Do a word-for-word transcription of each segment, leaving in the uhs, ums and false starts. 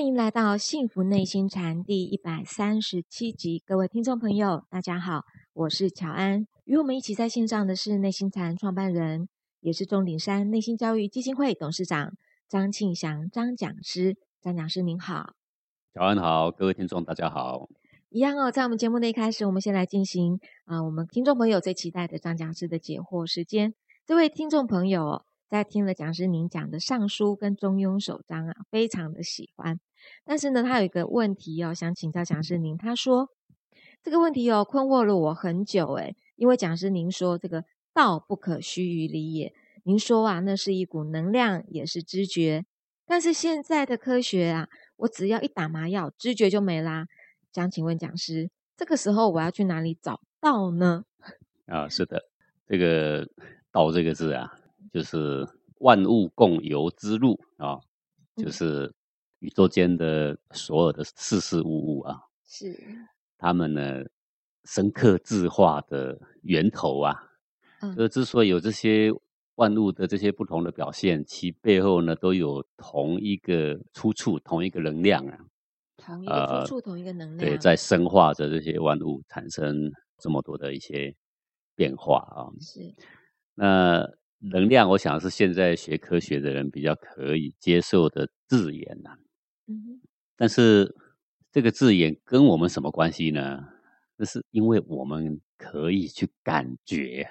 欢迎来到幸福内心禅第一百三十七集，各位听众朋友大家好，我是乔安。与我们一起在线上的是内心禅创办人，也是钟鼎山内心教育基金会董事长张庆祥张讲师。张讲师您好。乔安好，各位听众大家好。一样哦，在我们节目的一开始，我们先来进行、呃、我们听众朋友最期待的张讲师的解惑时间。这位听众朋友、哦、在听了讲师您讲的尚书跟中庸首章啊，非常的喜欢，但是呢他有一个问题哦，想请教讲师您。他说这个问题哦困惑了我很久诶，因为讲师您说这个道不可虚于理也，您说啊那是一股能量，也是知觉，但是现在的科学啊，我只要一打麻药知觉就没啦。想请问讲师，这个时候我要去哪里找道呢？啊，是的，这个道这个字啊就是万物共游之路啊，就是宇宙间的所有的事事物物啊，是他们呢深刻自化的源头啊。嗯，就是之所以有这些万物的这些不同的表现，其背后呢都有同一个出处，同一个能量啊，同一个出处、呃、同一个能量，对，在深化着这些万物，产生这么多的一些变化啊。是，那能量我想是现在学科学的人比较可以接受的字眼啊。嗯，但是这个字眼跟我们什么关系呢？那是因为我们可以去感觉。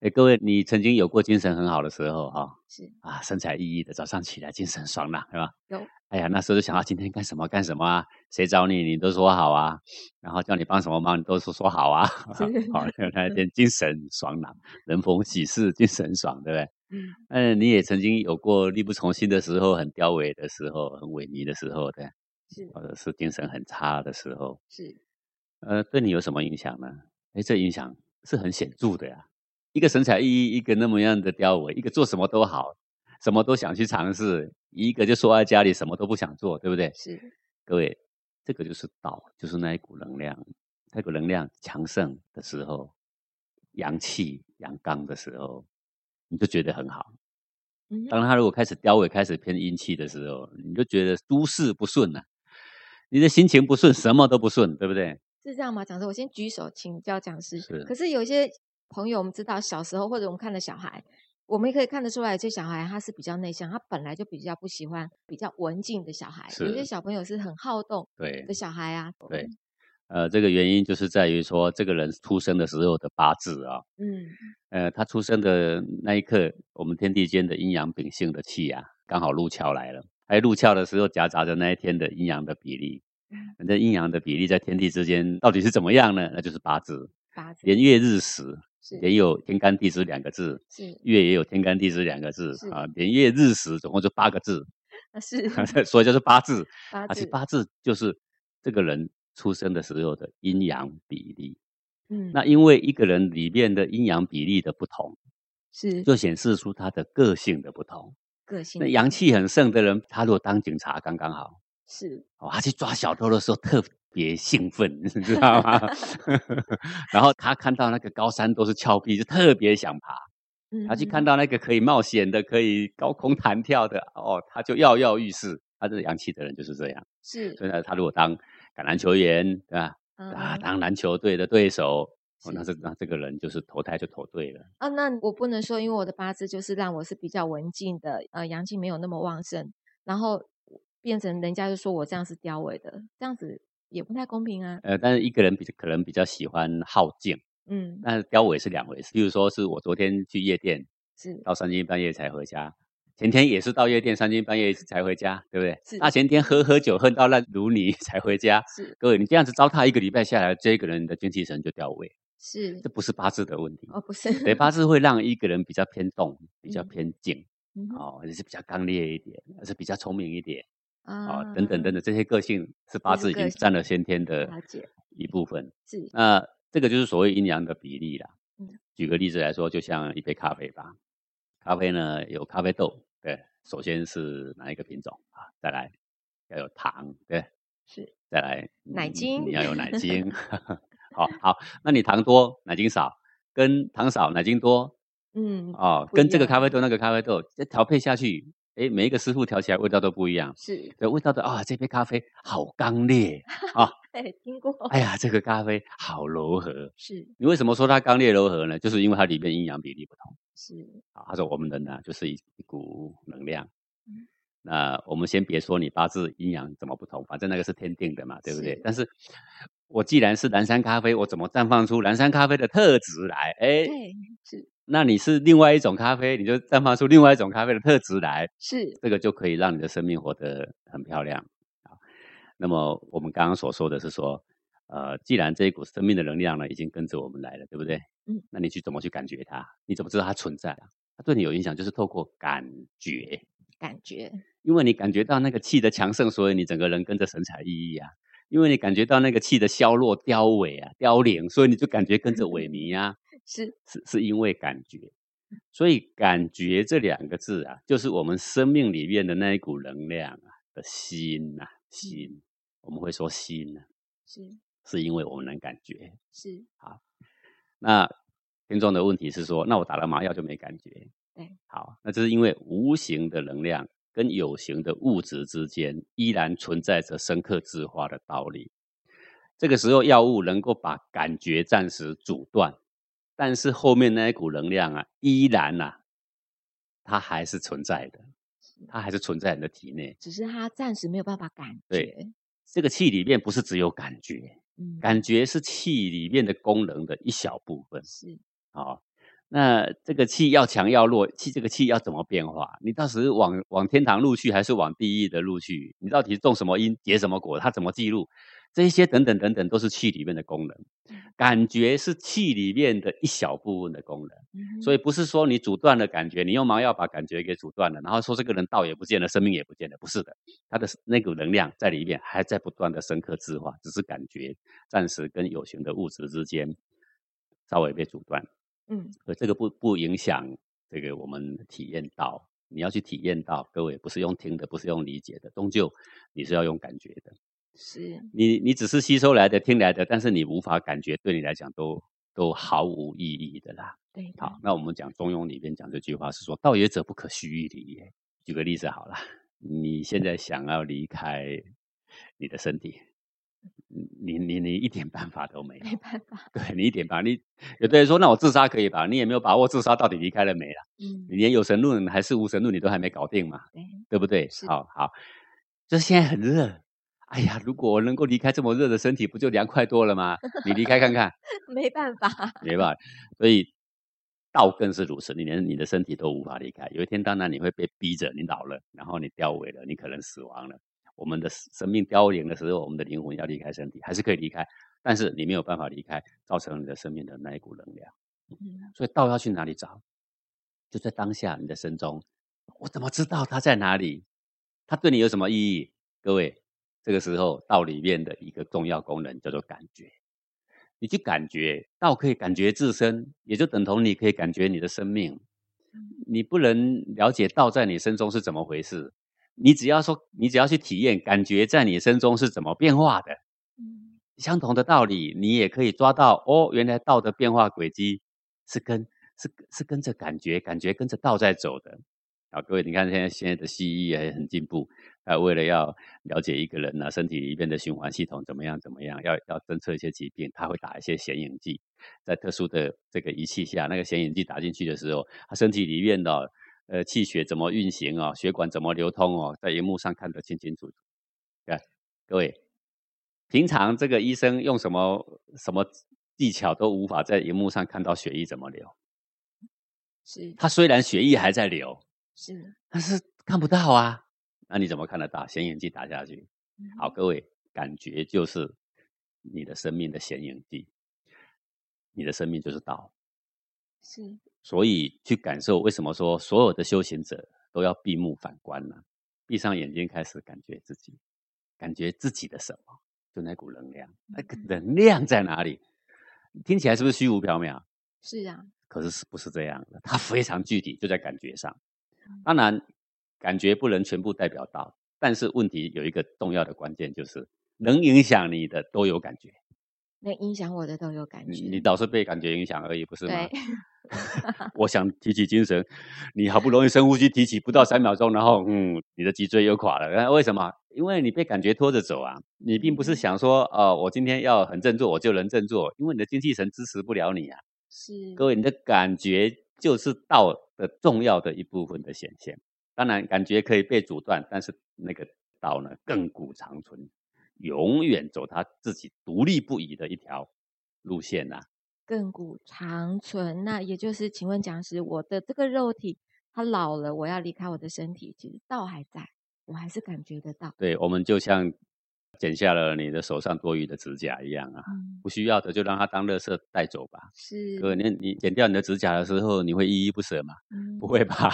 欸、各位，你曾经有过精神很好的时候哈、哦？是啊，神采奕奕的，早上起来精神爽朗，是吧？有。哎呀，那时候就想到今天干什么干什么啊？谁找你，你都说好啊。然后叫你帮什么忙，你都说说好啊。好，那天精神爽朗，人逢喜事精神爽，对不对？嗯。嗯，你也曾经有过力不从心的时候，很凋萎的时候，很萎靡的时候，对。是。或者是精神很差的时候。是。呃，对你有什么影响呢？哎，这影响是很显著的呀、啊。一个神采奕奕，一个那么样的凋萎，一个做什么都好，什么都想去尝试，一个就缩在家里什么都不想做，对不对？是。各位，这个就是道，就是那一股能量，那股能量强盛的时候，阳气阳刚的时候，你就觉得很好。嗯。当他如果开始凋萎，开始偏阴气的时候，你就觉得诸事不顺啊，你的心情不顺，什么都不顺，对不对？是这样吗？讲师，我先举手请教讲师。是。可是有些朋友，我们知道小时候或者我们看的小孩，我们也可以看得出来，有些小孩他是比较内向，他本来就比较不喜欢比较文静的小孩，有些小朋友是很好动的小孩啊。 对, 对呃，这个原因就是在于说这个人出生的时候的八字啊、哦、嗯呃，他出生的那一刻，我们天地间的阴阳秉性的气啊刚好入窍来了，还入窍的时候夹杂着那一天的阴阳的比例。嗯，那阴阳的比例在天地之间到底是怎么样呢？那就是八字，八字连月日时也有天干地支两个字，是月也有天干地支两个字啊，连月日时总共就八个字，是所以就是八字。八字而且八字就是这个人出生的时候的阴阳比例。嗯，那因为一个人里面的阴阳比例的不同，是就显示出他的个性的不同。个性那阳气很盛的人，他如果当警察刚刚好，是、哦、他去抓小偷的时候特别兴奋，你知道吗？然后他看到那个高山都是峭壁，就特别想爬。嗯，他去看到那个可以冒险的，可以高空弹跳的，哦，他就跃跃欲试。他这阳气的人就是这样。是，所以他如果当橄榄球员，对吧？嗯、啊，当篮球队的对手，哦、那这那这个人就是投胎就投对了。啊，那我不能说，因为我的八字就是让我是比较文静的，呃，阳气没有那么旺盛，然后变成人家就说我这样是凋萎的，这样子也不太公平啊。呃，但是一个人比可能比较喜欢好静，嗯，但是凋萎是两回事。比如说是我昨天去夜店，是到三更半夜才回家，前天也是到夜店三更半夜才回家，对不对？是。那前天喝喝酒喝到烂如泥才回家，是。各位，你这样子糟蹋一个礼拜下来，这个人的精气神就凋萎。是。这不是八字的问题哦，不是。对，八字会让一个人比较偏动，比较偏静，嗯、哦，也是比较刚烈一点，而是比较聪明一点。啊、哦，等等等等，这些个性是八字已经占了先天的一部分。是，那这个就是所谓阴阳的比例啦。嗯，举个例子来说，就像一杯咖啡吧，咖啡呢有咖啡豆，对，首先是哪一个品种啊？再来要有糖，对，是，再来奶精，你要有奶精。好好，那你糖多，奶精少，跟糖少，奶精多，嗯，哦，跟这个咖啡豆那个咖啡豆，调配下去，哎，每一个师傅调起来味道都不一样，是对味道的啊、哦。这杯咖啡好刚烈啊，对、哦，听过。哎呀，这个咖啡好柔和，是。你为什么说它刚烈柔和呢？就是因为它里面阴阳比例不同。是啊，他说我们人呢、啊，就是一一股能量。嗯。那我们先别说你八字阴阳怎么不同，反正那个是天定的嘛，对不对？是但是，我既然是蓝山咖啡，我怎么绽放出蓝山咖啡的特质来？哎，对，是。那你是另外一种咖啡，你就绽放出另外一种咖啡的特质来，是这个就可以让你的生命活得很漂亮啊。那么我们刚刚所说的是说，呃，既然这一股生命的能量呢已经跟着我们来了，对不对？嗯，那你去怎么去感觉它？你怎么知道它存在啊？它对你有影响，就是透过感觉，感觉，因为你感觉到那个气的强盛，所以你整个人跟着神采奕奕啊。因为你感觉到那个气的消落、凋萎啊、凋零，所以你就感觉跟着萎靡啊。嗯是是是因为感觉，所以感觉这两个字啊，就是我们生命里面的那一股能量啊的心啊心、嗯，我们会说心啊，是是因为我们能感觉是好。那听众的问题是说，那我打了麻药就没感觉？对，好，那这是因为无形的能量跟有形的物质之间依然存在着深刻自化的道理。这个时候，药物能够把感觉暂时阻断。但是后面那一股能量啊，依然啊，它还是存在的，它还是存在你的体内，只是它暂时没有办法感觉。对，这个气里面不是只有感觉，嗯、感觉是气里面的功能的一小部分。是，好、哦，那这个气要强要弱，气这个气要怎么变化？你到时往往天堂路去，还是往地狱的路去？你到底种什么因，结什么果？它怎么记录？这些等等等等都是气里面的功能，感觉是气里面的一小部分的功能，嗯、所以不是说你阻断了感觉，你用麻药把感觉给阻断了，然后说这个人道也不见了，生命也不见了，不是的，他的那股能量在里面还在不断的深刻自化，只是感觉暂时跟有形的物质之间稍微被阻断，嗯，所以这个不不影响这个我们体验到，你要去体验到，各位不是用听的，不是用理解的，终究你是要用感觉的。是你，你只是吸收来的、听来的，但是你无法感觉，对你来讲都都毫无意义的啦。对，好，那我们讲《中庸》里面讲这句话是说：“道也者，不可虚于理也。”举个例子好了，你现在想要离开你的身体，你你你一点办法都没有，没办法。对你一点办法，你有的人说：“那我自杀可以吧？”你也没有把握自杀到底离开了没了。嗯，你连有神论还是无神论你都还没搞定嘛？对，对不对？好好，就是现在很热。哎呀，如果我能够离开这么热的身体，不就凉快多了吗？你离开看看，没办法，没办法。所以道更是如此，你连你的身体都无法离开。有一天，当然你会被逼着，你老了，然后你凋萎了，你可能死亡了。我们的生命凋零的时候，我们的灵魂要离开身体，还是可以离开，但是你没有办法离开，造成你的生命的那一股能量。嗯、所以道要去哪里找？就在当下你的身中。我怎么知道它在哪里？它对你有什么意义？各位。这个时候，道里面的一个重要功能叫做感觉。你去感觉，道可以感觉自身，也就等同你可以感觉你的生命。你不能了解道在你身中是怎么回事，你只要说，你只要去体验感觉在你身中是怎么变化的。嗯、相同的道理，你也可以抓到哦，原来道的变化轨迹是跟是是跟着感觉，感觉跟着道在走的。好，各位，你看现在现在的西医也很进步，啊，为了要了解一个人呢、啊，身体里面的循环系统怎么样怎么样，要要侦测一些疾病，他会打一些显影剂，在特殊的这个仪器下，那个显影剂打进去的时候，他身体里面的、哦、呃气血怎么运行哦，血管怎么流通哦，在荧幕上看得清清楚楚。看，各位，平常这个医生用什么什么技巧都无法在荧幕上看到血液怎么流，是，他虽然血液还在流。是，但是看不到啊，那你怎么看得到？显影剂打下去，嗯、好，各位，感觉就是你的生命的显影剂，你的生命就是道，是，所以去感受。为什么说所有的修行者都要闭目反观呢、啊？闭上眼睛，开始感觉自己，感觉自己的什么？就那股能量，嗯、那个能量在哪里？听起来是不是虚无缥缈？是啊，可是是不是这样的？它非常具体，就在感觉上。当然，感觉不能全部代表道，但是问题有一个重要的关键，就是能影响你的都有感觉，能影响我的都有感觉。你, 你倒是被感觉影响而已，不是吗？我想提起精神，你好不容易深呼吸提起不到三秒钟，然后嗯，你的脊椎又垮了。为什么？因为你被感觉拖着走啊。你并不是想说呃，我今天要很振作我就能振作，因为你的精气神支持不了你啊。是，各位，你的感觉就是道的重要的一部分的显现。当然感觉可以被阻断，但是那个道呢亘古长存，永远走他自己独立不移的一条路线啊。亘古长存，那也就是请问讲师，我的这个肉体它老了，我要离开我的身体，其实道还在，我还是感觉得到。对，我们就像剪下了你的手上多余的指甲一样啊，嗯、不需要的就让它当垃圾带走吧。是，可能你剪掉你的指甲的时候，你会依依不舍吗？嗯、不会吧？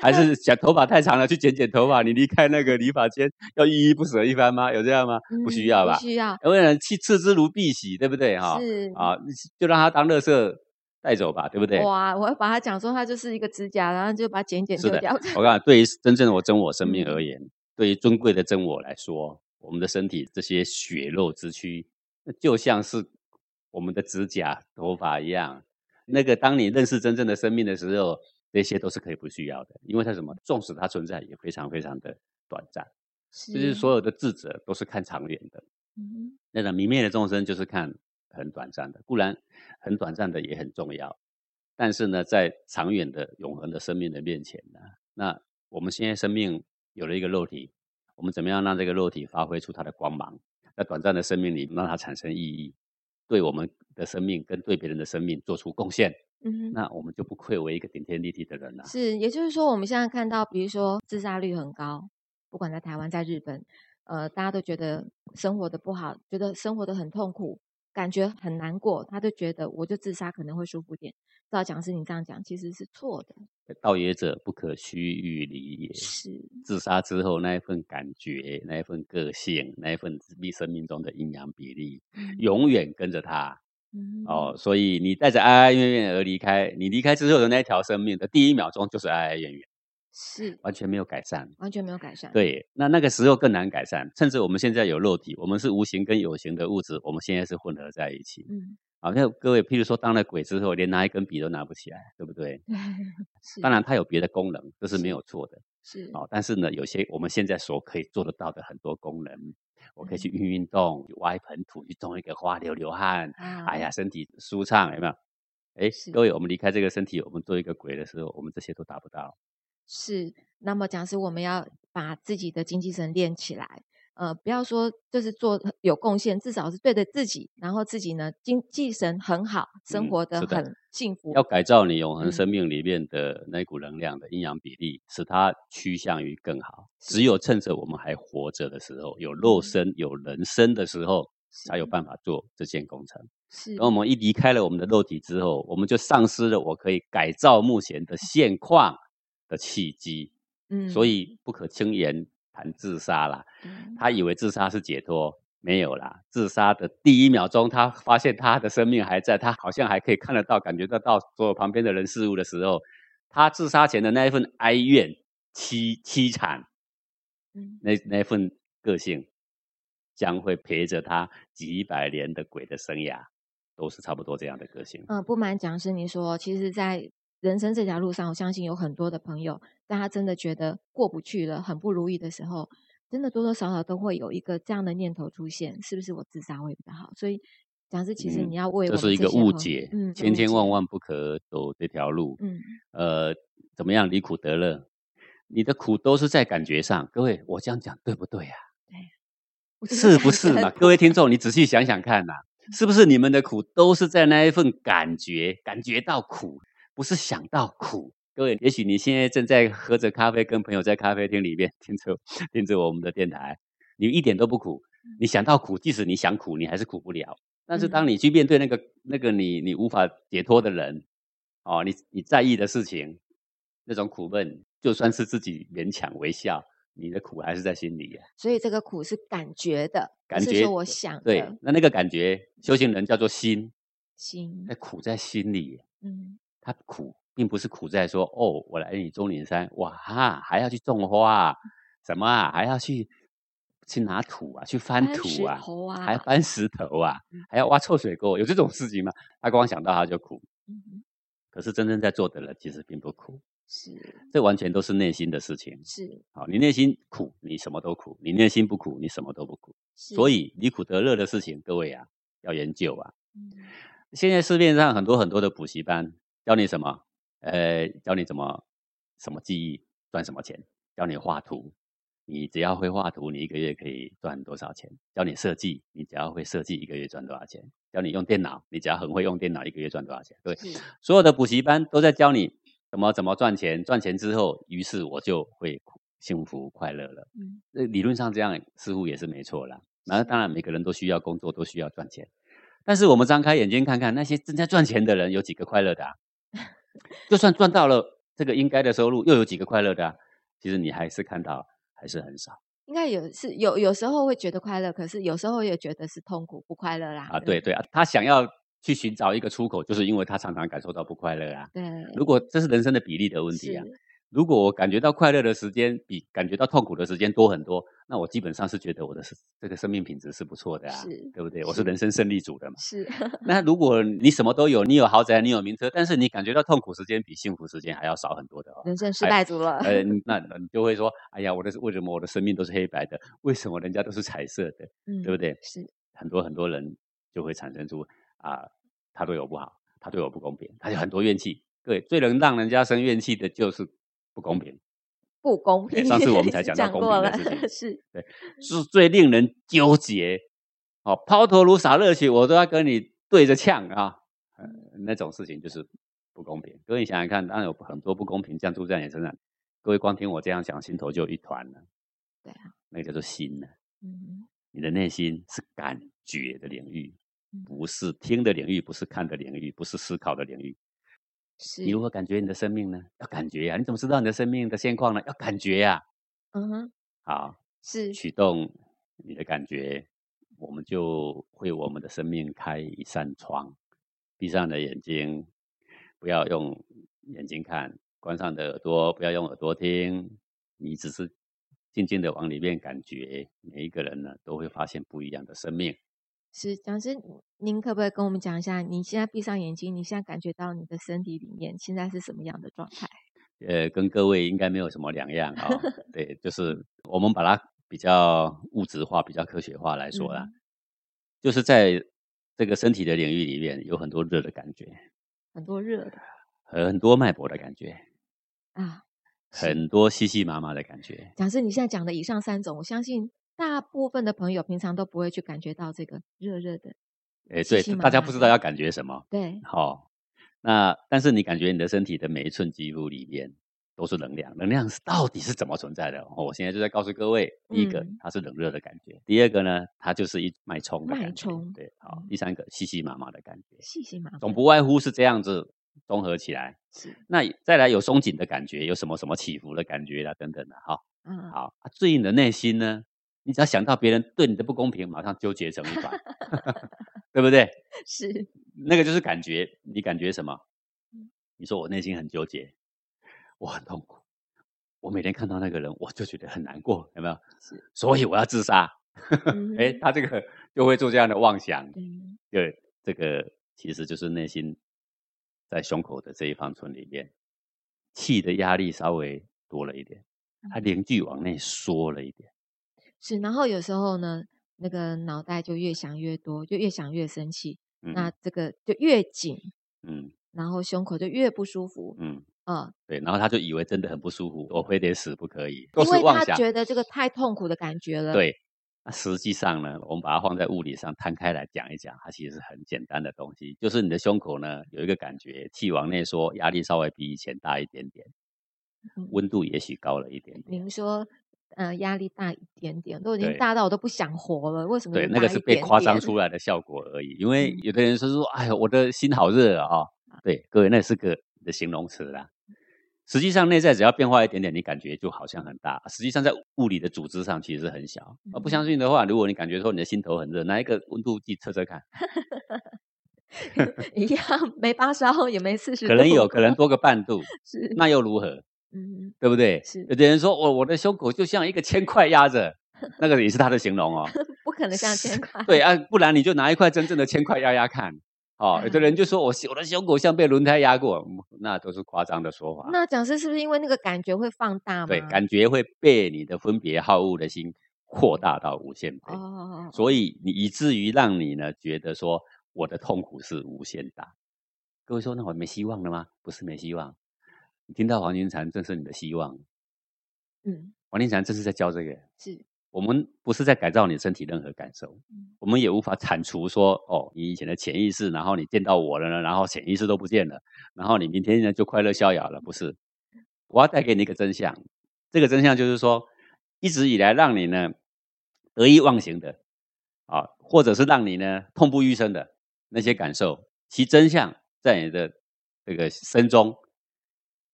还是想头发太长了去剪剪头发？你离开那个理发间要依依不舍一番吗？有这样吗？嗯、不需要吧？不需要，因为弃之如敝屣，对不对？哈，是啊，就让它当垃圾带走吧，对不对？哇，我要把它讲说它就是一个指甲，然后就把它剪剪丢掉。我告诉你，对于真正我真我生命而言。嗯，对于尊贵的真我来说，我们的身体这些血肉之躯就像是我们的指甲头发一样，那个当你认识真正的生命的时候，这些都是可以不需要的，因为它什么，纵使它存在也非常非常的短暂。是，就是所有的智者都是看长远的，嗯，那种迷灭的众生就是看很短暂的，固然很短暂的也很重要，但是呢在长远的永恒的生命的面前呢，那我们现在生命有了一个肉体，我们怎么样让这个肉体发挥出它的光芒，在短暂的生命里让它产生意义，对我们的生命跟对别人的生命做出贡献，嗯，那我们就不愧为一个顶天立地的人了。是，也就是说我们现在看到比如说自杀率很高，不管在台湾在日本，呃，大家都觉得生活的不好，觉得生活的很痛苦，感觉很难过，他就觉得我就自杀可能会舒服点。照讲师你这样讲其实是错的，道也者不可须臾离也。是，自杀之后那一份感觉，那一份个性，那一份生命中的阴阳比例，嗯，永远跟着他，嗯哦，所以你带着哀哀怨怨而离开，你离开之后的那条生命的第一秒钟就是哀哀怨怨，是完全没有改善，完全没有改善。对，那那个时候更难改善，甚至我们现在有肉体，我们是无形跟有形的物质，我们现在是混合在一起。嗯，好像各位譬如说当了鬼之后连拿一根笔都拿不起来，对不对？是，当然它有别的功能，这是没有错的。是，哦，但是呢有些我们现在所可以做得到的很多功能，我可以去运运动，去挖一盆土，去种一个花，流流汗，啊，哎呀身体舒畅，有没有？哎，各位，我们离开这个身体，我们做一个鬼的时候，我们这些都达不到。是，那么讲是我们要把自己的精气神练起来，呃，不要说就是做有贡献，至少是对着自己，然后自己呢精气神很好，生活得很幸福，嗯，要改造你永恒生命里面的那股能量的阴阳比例，嗯，使它趋向于更好。只有趁着我们还活着的时候，有肉身有人身的时候，才有办法做这件工程。是，当我们一离开了我们的肉体之后，我们就丧失了我可以改造目前的现况的契机，嗯，所以不可轻言谈自杀啦，嗯，他以为自杀是解脱，没有啦，自杀的第一秒钟他发现他的生命还在，他好像还可以看得到感觉得到所有旁边的人事物的时候，他自杀前的那一份哀怨凄凄惨，嗯，那那份个性将会陪着他几百年的鬼的生涯，都是差不多这样的个性。嗯，不瞒讲师你说，其实在人生这条路上，我相信有很多的朋友，当他真的觉得过不去了，很不如意的时候，真的多多少少都会有一个这样的念头出现，是不是我自杀会比较好？所以讲是其实你要为我们这些朋友，嗯，这是一个误解，嗯，千千万万不可走这条路。嗯，呃，怎么样离苦得乐？你的苦都是在感觉上，各位，我这样讲对不对啊？对，是不是嘛？各位听众，你仔细想想看呐，啊，是不是你们的苦都是在那一份感觉，感觉到苦？不是想到苦，各位，也许你现在正在喝着咖啡，跟朋友在咖啡厅里面听着听着我们的电台，你一点都不苦，你想到苦，即使你想苦，你还是苦不了。但是当你去面对那个那个你你无法解脱的人，哦，你你在意的事情，那种苦闷，就算是自己勉强微笑，你的苦还是在心里啊。所以这个苦是感觉的，感觉，不是说我想的。对，那那个感觉，修行人叫做心，心，那苦在心里，嗯。他苦并不是苦在说哦，我来你中岭山，哇哈，还要去种花，什么啊，还要去去拿土啊，去翻土啊，啊还搬石头啊，还要挖臭水沟，有这种事情吗？他光想到他就苦。嗯、可是真正在做的人其实并不苦。是，这完全都是内心的事情。是，好，你内心苦，你什么都苦；你内心不苦，你什么都不苦。所以离苦得乐的事情，各位啊，要研究啊。嗯、现在市面上很多很多的补习班，教你什么？呃，教你怎么什么技艺赚什么钱，教你画图。你只要会画图，你一个月可以赚多少钱？教你设计，你只要会设计，一个月赚多少钱？教你用电脑，你只要很会用电脑，一个月赚多少钱？对，所有的补习班都在教你怎么怎么赚钱，赚钱之后，于是我就会幸福快乐了。嗯，理论上这样似乎也是没错啦。那当然，每个人都需要工作，都需要赚钱。但是我们张开眼睛看看，那些正在赚钱的人，有几个快乐的啊？就算赚到了这个应该的收入，又有几个快乐的啊？其实你还是看到。还是很少，应该有是有有时候会觉得快乐，可是有时候也觉得是痛苦不快乐啦。啊，对对啊，他想要去寻找一个出口，就是因为他常常感受到不快乐啊。对，如果这是人生的比例的问题啊，如果我感觉到快乐的时间比感觉到痛苦的时间多很多，那我基本上是觉得我的这个生命品质是不错的啊，对不对？我是人生胜利组的嘛。是。那如果你什么都有，你有豪宅，你有名车，但是你感觉到痛苦时间比幸福时间还要少很多的哦。人生失败组了。呃，那你就会说，哎呀，我的为什么我的生命都是黑白的？为什么人家都是彩色的？嗯、对不对？是。很多很多人就会产生出啊、呃，他对我不好，他对我不公平，他有很多怨气。对，最能让人家生怨气的就是。不公平，不公平。上次我们才讲到公平的事情，是，对，是最令人纠结。哦，抛头颅洒热血，我都要跟你对着呛啊、呃！那种事情就是不公平。各位想想看，当然有很多不公平降住在你身上。各位光听我这样讲，心头就一团了。对啊，那个叫做心呢、啊。嗯，你的内心是感觉的领域，不是听的领域，不是看的领域，不是思考的领域。你如何感觉你的生命呢？要感觉呀、啊！你怎么知道你的生命的现况呢？要感觉呀、啊！嗯哼，好，是启动你的感觉，我们就为我们的生命开一扇窗。闭上你的眼睛，不要用眼睛看；关上你的耳朵，不要用耳朵听。你只是静静的往里面感觉，每一个人呢都会发现不一样的生命。是，讲师，您可不可以跟我们讲一下，你现在闭上眼睛，你现在感觉到你的身体里面现在是什么样的状态？呃，跟各位应该没有什么两样啊、哦。对，就是我们把它比较物质化、比较科学化来说啦，嗯、就是在这个身体的领域里面，有很多热的感觉，很多热的，很多脉搏的感觉啊，很多细细麻麻的感觉。讲师，你现在讲的以上三种，我相信。大部分的朋友平常都不会去感觉到这个热热的，哎，对，大家不知道要感觉什么，对，好、哦，那但是你感觉你的身体的每一寸肌肤里面都是能量，能量到底是怎么存在的？哦、我现在就在告诉各位，第一个、嗯、它是冷热的感觉，第二个呢，它就是一脉冲的感觉，脉冲，对，好、哦，第三个细细麻麻的感觉，细细麻麻，总不外乎是这样子综合起来，是，那再来有松紧的感觉，有什么什么起伏的感觉啦、啊，等等的、啊，哈、哦，嗯，好，啊、最你的内心呢？你只要想到别人对你的不公平，马上纠结成一团，对不对？是，那个就是感觉。你感觉什么？你说我内心很纠结，我很痛苦，我每天看到那个人，我就觉得很难过，有没有？是，所以我要自杀。哎，他这个就会做这样的妄想。嗯、对，这个其实就是内心在胸口的这一方寸里面，气的压力稍微多了一点，它凝聚往内缩了一点。是，然后有时候呢，那个脑袋就越想越多，就越想越生气，嗯、那这个就越紧，嗯，然后胸口就越不舒服，嗯，嗯对，然后他就以为真的很不舒服，我非得死不可以，都是妄想，因为他觉得这个太痛苦的感觉了。对，那实际上呢，我们把它放在物理上摊开来讲一讲，它其实是很简单的东西，就是你的胸口呢有一个感觉，气往内缩，压力稍微比以前大一点点，嗯、温度也许高了一点点。您说。呃，压力大一点点，都已经大到我都不想活了。为什么？对，那个是被夸张出来的效果而已。因为有的人说说，哎呀，我的心好热啊、哦！对，各位，那是个的形容词啦。实际上，内在只要变化一点点，你感觉就好像很大。实际上，在物理的组织上，其实很小。而不相信的话，如果你感觉说你的心头很热，拿一个温度计测测看。一样，没八十也没四十，可能有可能多个半度，那又如何？嗯，对不对？是有的人说，我、哦、我的胸口就像一个铅块压着，那个也是他的形容哦。不可能像千块。对啊，不然你就拿一块真正的千块压压看。哦，有的人就说我我的胸口像被轮胎压过，那都是夸张的说法。那讲师是不是因为那个感觉会放大吗？对，感觉会被你的分别好恶的心扩大到无限倍，哦、所以你以至于让你呢觉得说我的痛苦是无限大。各位说，那我没希望了吗？不是没希望，你听到黄庭禅正是你的希望。嗯，黄庭禅正是在教这个。是。我们不是在改造你身体任何感受，嗯、我们也无法铲除说哦，你以前的潜意识，然后你见到我了呢，然后潜意识都不见了，然后你明天呢就快乐逍遥了，不是？我要带给你一个真相，这个真相就是说，一直以来让你呢得意忘形的啊，或者是让你呢痛不欲生的那些感受，其真相在你的这个身中，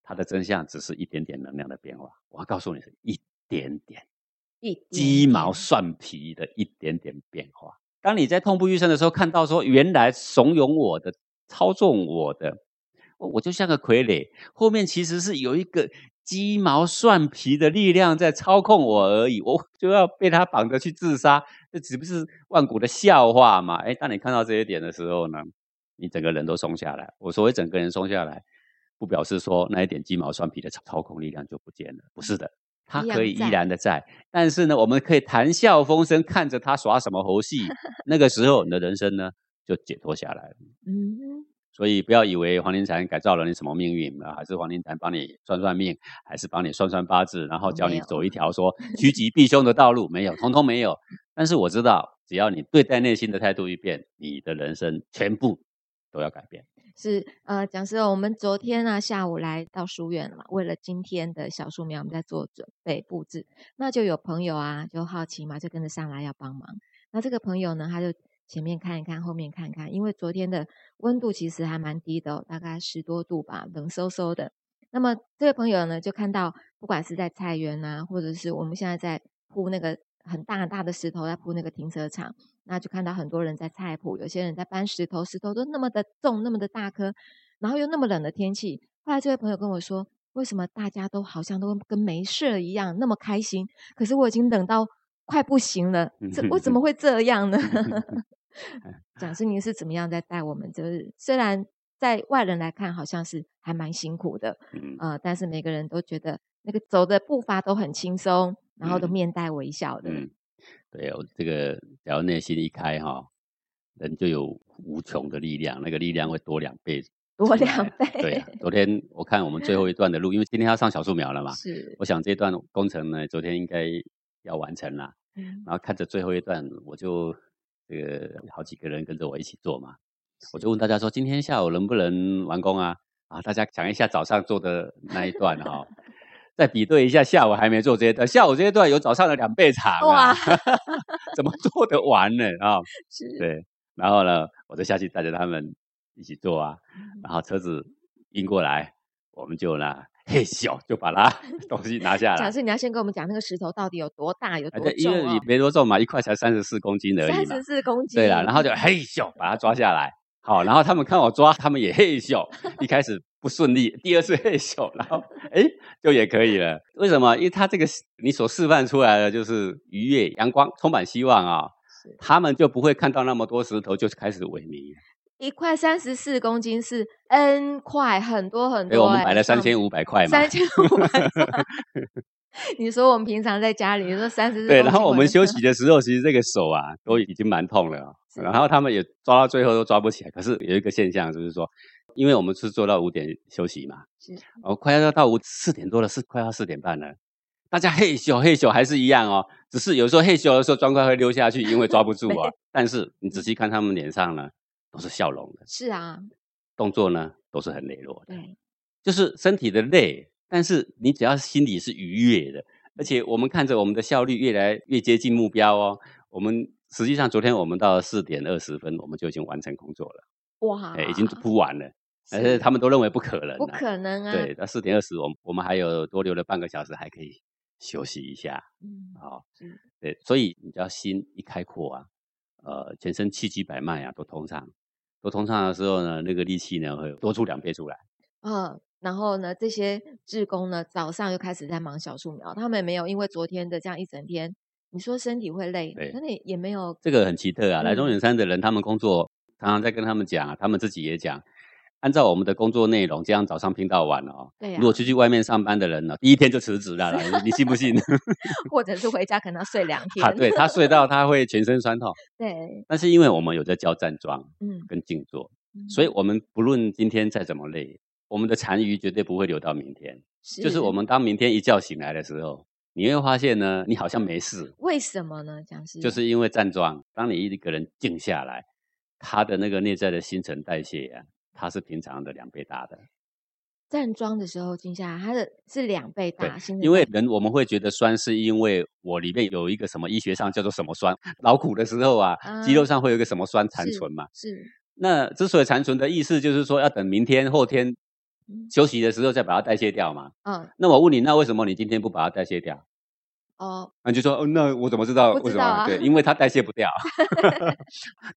它的真相只是一点点能量的变化。我要告诉你是一点点。一点点鸡毛蒜皮的一点点变化。当你在痛不欲生的时候，看到说原来怂恿我的、操纵我的，我就像个傀儡。后面其实是有一个鸡毛蒜皮的力量在操控我而已，我就要被他绑着去自杀，这岂不是万古的笑话嘛？哎，当你看到这一点的时候呢，你整个人都松下来。我所谓整个人松下来，不表示说那一点鸡毛蒜皮的操控力量就不见了，不是的。他可以依然的在，但是呢，我们可以谈笑风生，看着他耍什么猴戏。那个时候，你的人生呢就解脱下来了。嗯，所以不要以为黄庭禅改造了你什么命运啊，还是黄庭禅帮你算算命，还是帮你算算八字，然后教你走一条说趋吉避凶的道路，没有，通通没有。但是我知道，只要你对待内心的态度一变，你的人生全部都要改变。是呃，讲师，我们昨天啊下午来到书院了，为了今天的小树苗，我们在做准备布置。那就有朋友啊，就好奇嘛，就跟着上来要帮忙。那这个朋友呢，他就前面看一看，后面看一看，因为昨天的温度其实还蛮低的哦，大概十多度吧，冷飕飕的。那么这位朋友呢，就看到不管是在菜园啊，或者是我们现在在铺那个很大很大的石头，在铺那个停车场。那就看到很多人在菜圃，有些人在搬石头，石头都那么的重，那么的大颗，然后又那么冷的天气。后来这位朋友跟我说，为什么大家都好像都跟没事了一样，那么开心？可是我已经冷到快不行了，这为什么会这样呢？讲师，您是怎么样在带我们？就是虽然在外人来看好像是还蛮辛苦的，呃，但是每个人都觉得那个走的步伐都很轻松，然后都面带微笑的。对，这个只要内心一开哈，人就有无穷的力量，那个力量会多两倍，多两倍。对，昨天我看我们最后一段的路，因为今天要上小树苗了嘛，是。我想这段工程呢，昨天应该要完成啦。嗯。然后看着最后一段，我就这个好几个人跟着我一起做嘛，我就问大家说，今天下午能不能完工啊？啊，大家想一下早上做的那一段哈、哦。再比对一下，下午还没做这些段，下午这些段有早上的两倍长啊，怎么做得完呢？啊、哦，对，然后呢，我就下去带着他们一起做啊，嗯、然后车子运过来，我们就呢，嘿咻，就把它东西拿下来。讲师，你要先跟我们讲那个石头到底有多大，有多重、哦？因为也没多重嘛，一块才三十四公斤而已嘛，三十四公斤。对啦，然后就嘿咻，把它抓下来。好，然后他们看我抓，他们也嘿咻，一开始。不顺利，第二次嘿咻，然后哎，就也可以了。为什么？因为他这个你所示范出来的就是愉悦、阳光、充满希望啊、哦，他们就不会看到那么多石头就开始萎靡。一块三十四公斤是 N 块，很多很多、欸。我们买了三千五百块嘛，三千五百块。你说我们平常在家里，你说三十四公斤，对，然后我们休息的时候，其实这个手啊都已经蛮痛了、哦，然后他们也抓到最后都抓不起来。可是有一个现象就是说。因为我们是做到五点休息嘛，是，哦，快要到五四点多了，是快要四点半了，大家嘿咻嘿咻还是一样哦，只是有时候嘿咻的时候砖块会溜下去，因为抓不住啊。但是你仔细看他们脸上呢，都是笑容的，是啊，动作呢都是很磊落的，就是身体的累，但是你只要心里是愉悦的，而且我们看着我们的效率越来越接近目标哦。我们实际上昨天我们到了四点二十分，我们就已经完成工作了。哇，欸、已经铺完了，但是他们都认为不可能、啊，不可能啊！对，到四点二十，我们我们还有多留了半个小时，还可以休息一下。嗯，好、哦，对，所以你只要心一开阔啊，呃，全身气机百脉啊都通畅，都通畅的时候呢，那个力气呢会多出两倍出来。嗯，然后呢，这些志工呢早上又开始在忙小树苗，他们没有因为昨天的这样一整天你说身体会累，可能也没有。这个很奇特啊，嗯、来中远山的人，他们工作常常在跟他们讲，他们自己也讲，按照我们的工作内容，这样早上拼到晚哦。对、啊。如果出去外面上班的人呢、哦，第一天就辞职了啦，你信不信？或者是回家可能要睡两天。啊、对，他睡到他会全身酸痛。对。但是因为我们有在教站桩，嗯，跟静坐，嗯、所以我们不论今天再怎么累，我们的残余绝对不会留到明天。是。就是我们当明天一觉醒来的时候。你会发现呢，你好像没事。为什么呢？讲是就是因为站桩，当你一个人静下来，他的那个内在的新陈代谢啊，它是平常的两倍大的。站桩的时候静下来，它的是两倍大。因为人我们会觉得酸，是因为我里面有一个什么医学上叫做什么酸，劳苦的时候啊，啊肌肉上会有一个什么酸残存嘛。是。是那之所以残存的意思，就是说要等明天、后天。休息的时候再把它代谢掉嘛。嗯，那我问你，那为什么你今天不把它代谢掉？哦，那你就说，哦，那我怎么知道？不知道啊。为什么？对，因为它代谢不掉。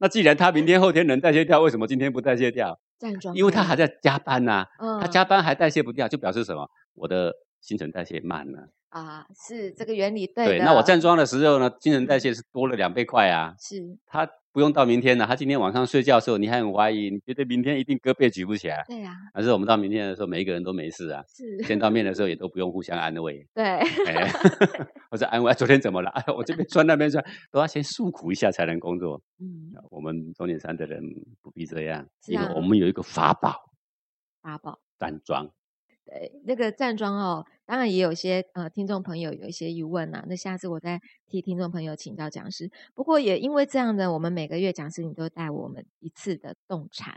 那既然它明天后天能代谢掉，为什么今天不代谢掉？站桩，因为它还在加班呐、啊。嗯，它加班还代谢不掉，就表示什么？我的新陈代谢慢了、啊。啊，是这个原理对的。对，那我站桩的时候呢，新陈代谢是多了两倍快啊。是。它不用到明天了，他今天晚上睡觉的时候，你还很怀疑，你觉得明天一定胳膊举不起来。对呀、啊。但是我们到明天的时候，每一个人都没事啊。是。见到面的时候也都不用互相安慰。对。哎、我说安慰、啊，昨天怎么了？哎，我这边酸那边酸，都要先诉苦一下才能工作。嗯。我们中年山的人不必这样，因为我们有一个法宝。法宝。站桩。对，那个站桩哦，当然也有些呃听众朋友有一些疑问啊，那下次我再替听众朋友请教讲师。不过也因为这样的，我们每个月讲师你都带我们一次的动禅，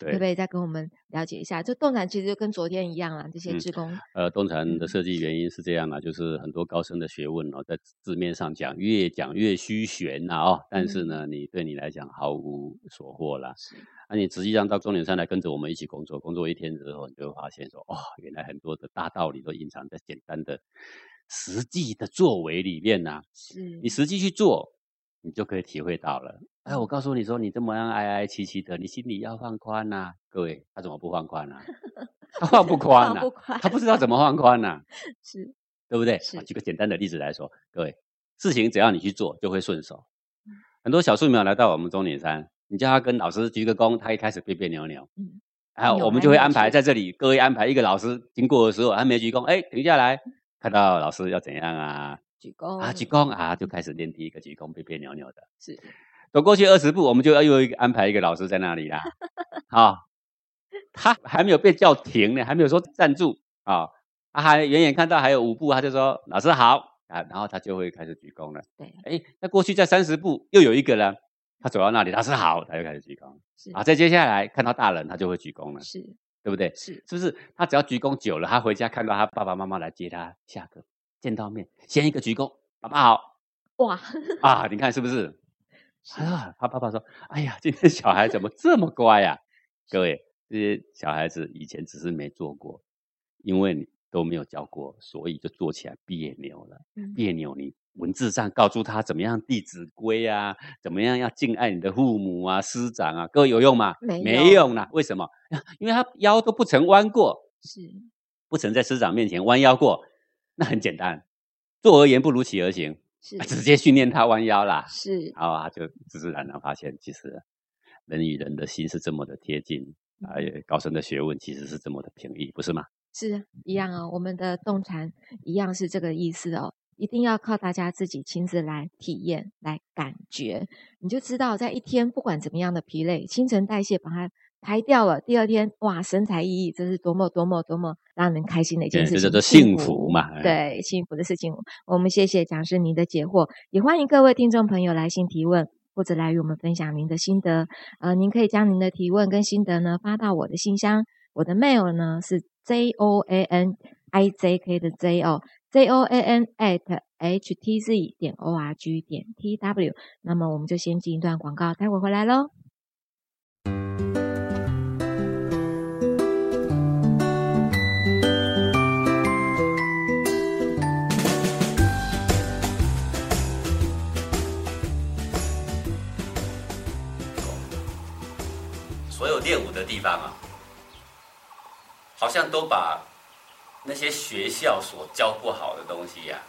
对不对？再跟我们了解一下，就动禅其实就跟昨天一样啊，这些志工、嗯、呃动禅的设计原因是这样啊，就是很多高深的学问哦，在字面上讲越讲越虚玄啊哦，但是呢，嗯、你对你来讲毫无所获啦。那、啊、你实际上到中年山来跟着我们一起工作，工作一天之后，你就会发现说，哦，原来很多的大道理都隐藏在简单的、实际的作为里面呐、啊。是，你实际去做，你就可以体会到了。哎，我告诉你说，你这么样哀哀戚戚的，你心里要放宽呐、啊。各位，他怎么不放宽呢、啊？他放不宽呐、啊，他不知道怎么放宽呐、啊。是，对不对？是、啊。举个简单的例子来说，各位，事情只要你去做，就会顺手。嗯、很多小树苗来到我们中年山。你叫他跟老师鞠个躬，他一开始别别扭扭，嗯，然后我们就会安排在这里，各位安排一个老师经过的时候，他没鞠躬，哎，停下来，看到老师要怎样啊？鞠躬啊，鞠躬啊，就开始练第一个鞠躬，别别扭扭的。是，走过去二十步，我们就要又安排一个老师在那里啦。好、哦，他还没有被叫停呢，还没有说站住、哦、啊，还远远看到还有五步，他就说老师好啊，然后他就会开始鞠躬了。对，哎，那过去在三十步又有一个人。他走到那里，老师好，他就开始鞠躬。是啊，再接下来看到大人，他就会鞠躬了，是，对不对？是，是不是？他只要鞠躬久了，他回家看到他爸爸妈妈来接他下课，见到面先一个鞠躬，爸爸好，哇啊，你看是不是？是啊，他爸爸说：“哎呀，今天小孩怎么这么乖呀、啊？”各位，这些小孩子以前只是没做过，因为你都没有教过，所以就做起来别扭了，嗯、别扭你。文字上告诉他怎么样《弟子规》啊，怎么样要敬爱你的父母啊、师长啊，各位有用吗？没用，没用啦。为什么？因为他腰都不曾弯过，是不曾在师长面前弯腰过。那很简单，坐而言不如起而行，是、啊、直接训练他弯腰啦。是，然后他就自自然然发现，其实人与人的心是这么的贴近，还有、嗯、高深的学问其实是这么的平易，不是吗？是一样啊、哦，我们的动禅一样是这个意思哦。一定要靠大家自己亲自来体验、来感觉，你就知道，在一天不管怎么样的疲累，新陈代谢把它排掉了，第二天哇，神采奕奕，这是多么多么多么让人开心的一件事情，这叫做幸福嘛。对，幸福的事情。我们谢谢讲师您的解惑，也欢迎各位听众朋友来信提问，或者来与我们分享您的心得。呃，您可以将您的提问跟心得呢发到我的信箱，我的 mail 呢是 joanizk 的 j 哦。joan at h t z dot org dot t w 那么我们就先进一段广告，待会回来咯。所有练武的地方啊，好像都把那些学校所教不好的东西呀、啊，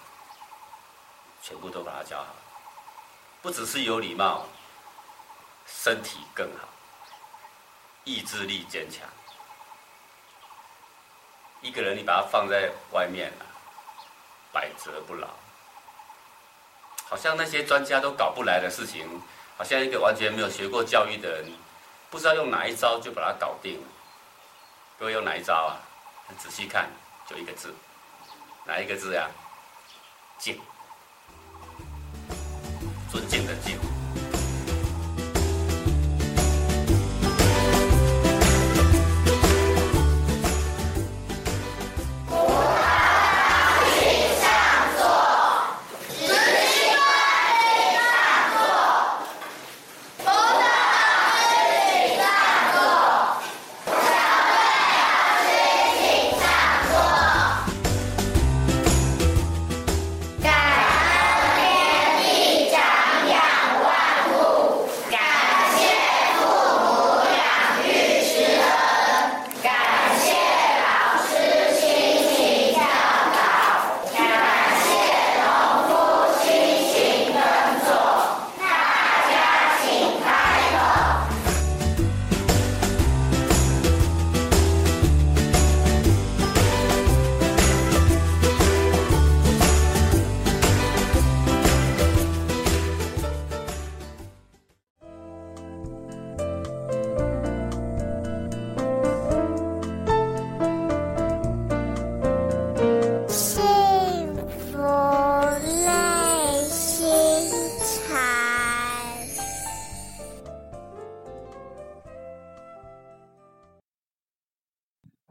全部都把它教好，不只是有礼貌，身体更好，意志力坚强。一个人你把他放在外面啊，百折不挠。好像那些专家都搞不来的事情，好像一个完全没有学过教育的人，不知道用哪一招就把它搞定了。各位用哪一招啊？仔细看，就一个字，哪一个字呀、啊？敬，尊敬的敬。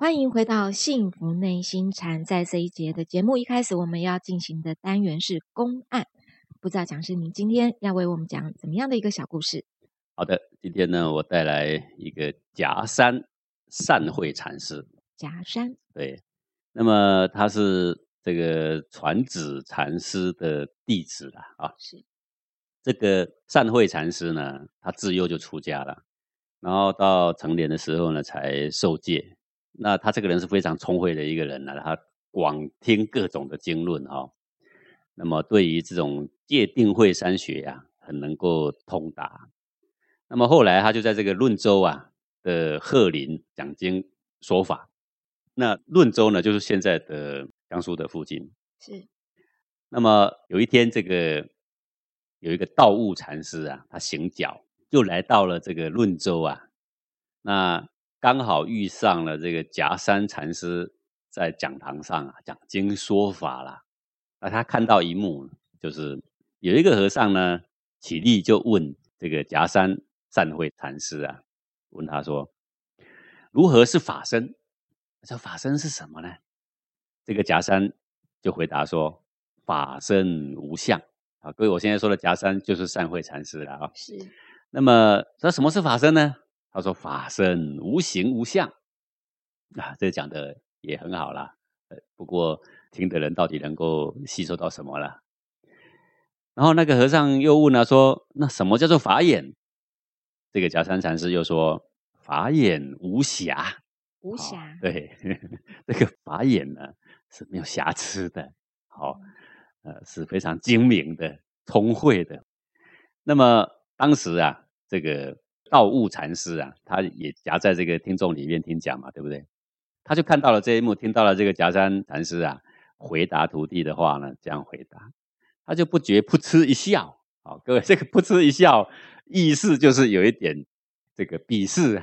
欢迎回到幸福内心禅。在这一节的节目一开始，我们要进行的单元是公案。不知道讲师您今天要为我们讲怎么样的一个小故事？好的，今天呢我带来一个夹山善慧禅师。夹山，对，那么他是这个传子禅师的弟子啦、啊、是这个善慧禅师呢，他自幼就出家了，然后到成年的时候呢才受戒。那他这个人是非常聪慧的一个人呢、啊，他广听各种的经论哈、哦，那么对于这种戒定慧三学啊，很能够通达。那么后来他就在这个润州啊的鹤林讲经说法。那润州呢，就是现在的江苏的附近。是。那么有一天，这个有一个道悟禅师啊，他行脚就来到了这个润州啊，那刚好遇上了这个夹山禅师在讲堂上啊讲经说法啦。那他看到一幕，就是有一个和尚呢起立就问这个夹山善慧禅师啊，问他说如何是法身？他说法身是什么呢？这个夹山就回答说法身无相啊。各位，我现在说的夹山就是善慧禅师了啊。是。那么说什么是法身呢？他说法身无形无相啊，这讲的也很好啦，不过听的人到底能够吸收到什么啦？然后那个和尚又问了、啊、说那什么叫做法眼？这个夹山禅师又说法眼无瑕无瑕、哦、对这个法眼呢是没有瑕疵的、哦呃、是非常精明的聪慧的。那么当时啊这个道悟禅师啊，他也夹在这个听众里面听讲嘛，对不对？他就看到了这一幕，听到了这个夹山禅师啊回答徒弟的话呢，这样回答，他就不觉噗嗤一笑。好、哦，各位，这个噗嗤一笑，意思就是有一点这个鄙视，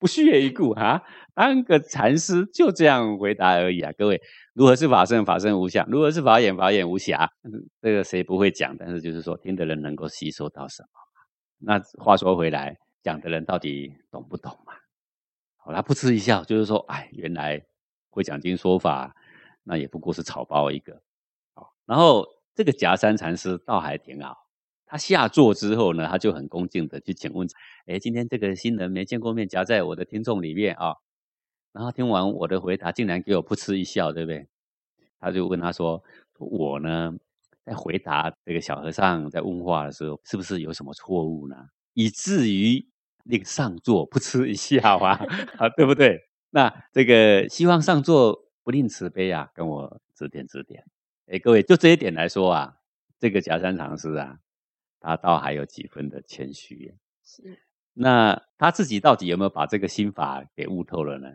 不屑一顾啊。当个禅师就这样回答而已啊。各位，如何是法身？法身无相。如何是法眼？法眼无瑕。这个谁不会讲？但是就是说，听的人能够吸收到什么？那话说回来，讲的人到底懂不懂嘛？好、哦，他噗嗤一笑，就是说，哎，原来会讲经说法，那也不过是草包一个。好、哦，然后这个夹山禅师倒还挺好，他下座之后呢，他就很恭敬的去请问，哎，今天这个新人没见过面，夹在我的听众里面啊、哦，然后听完我的回答，竟然给我噗嗤一笑，对不对？他就问他说，我呢在回答这个小和尚在问话的时候，是不是有什么错误呢？以至于令上座不吃一笑啊，啊，对不对？那这个希望上座不吝慈悲啊，跟我指点指点。哎，各位，就这一点来说啊，这个假山长师啊，他倒还有几分的谦虚。是。那他自己到底有没有把这个心法给悟透了呢？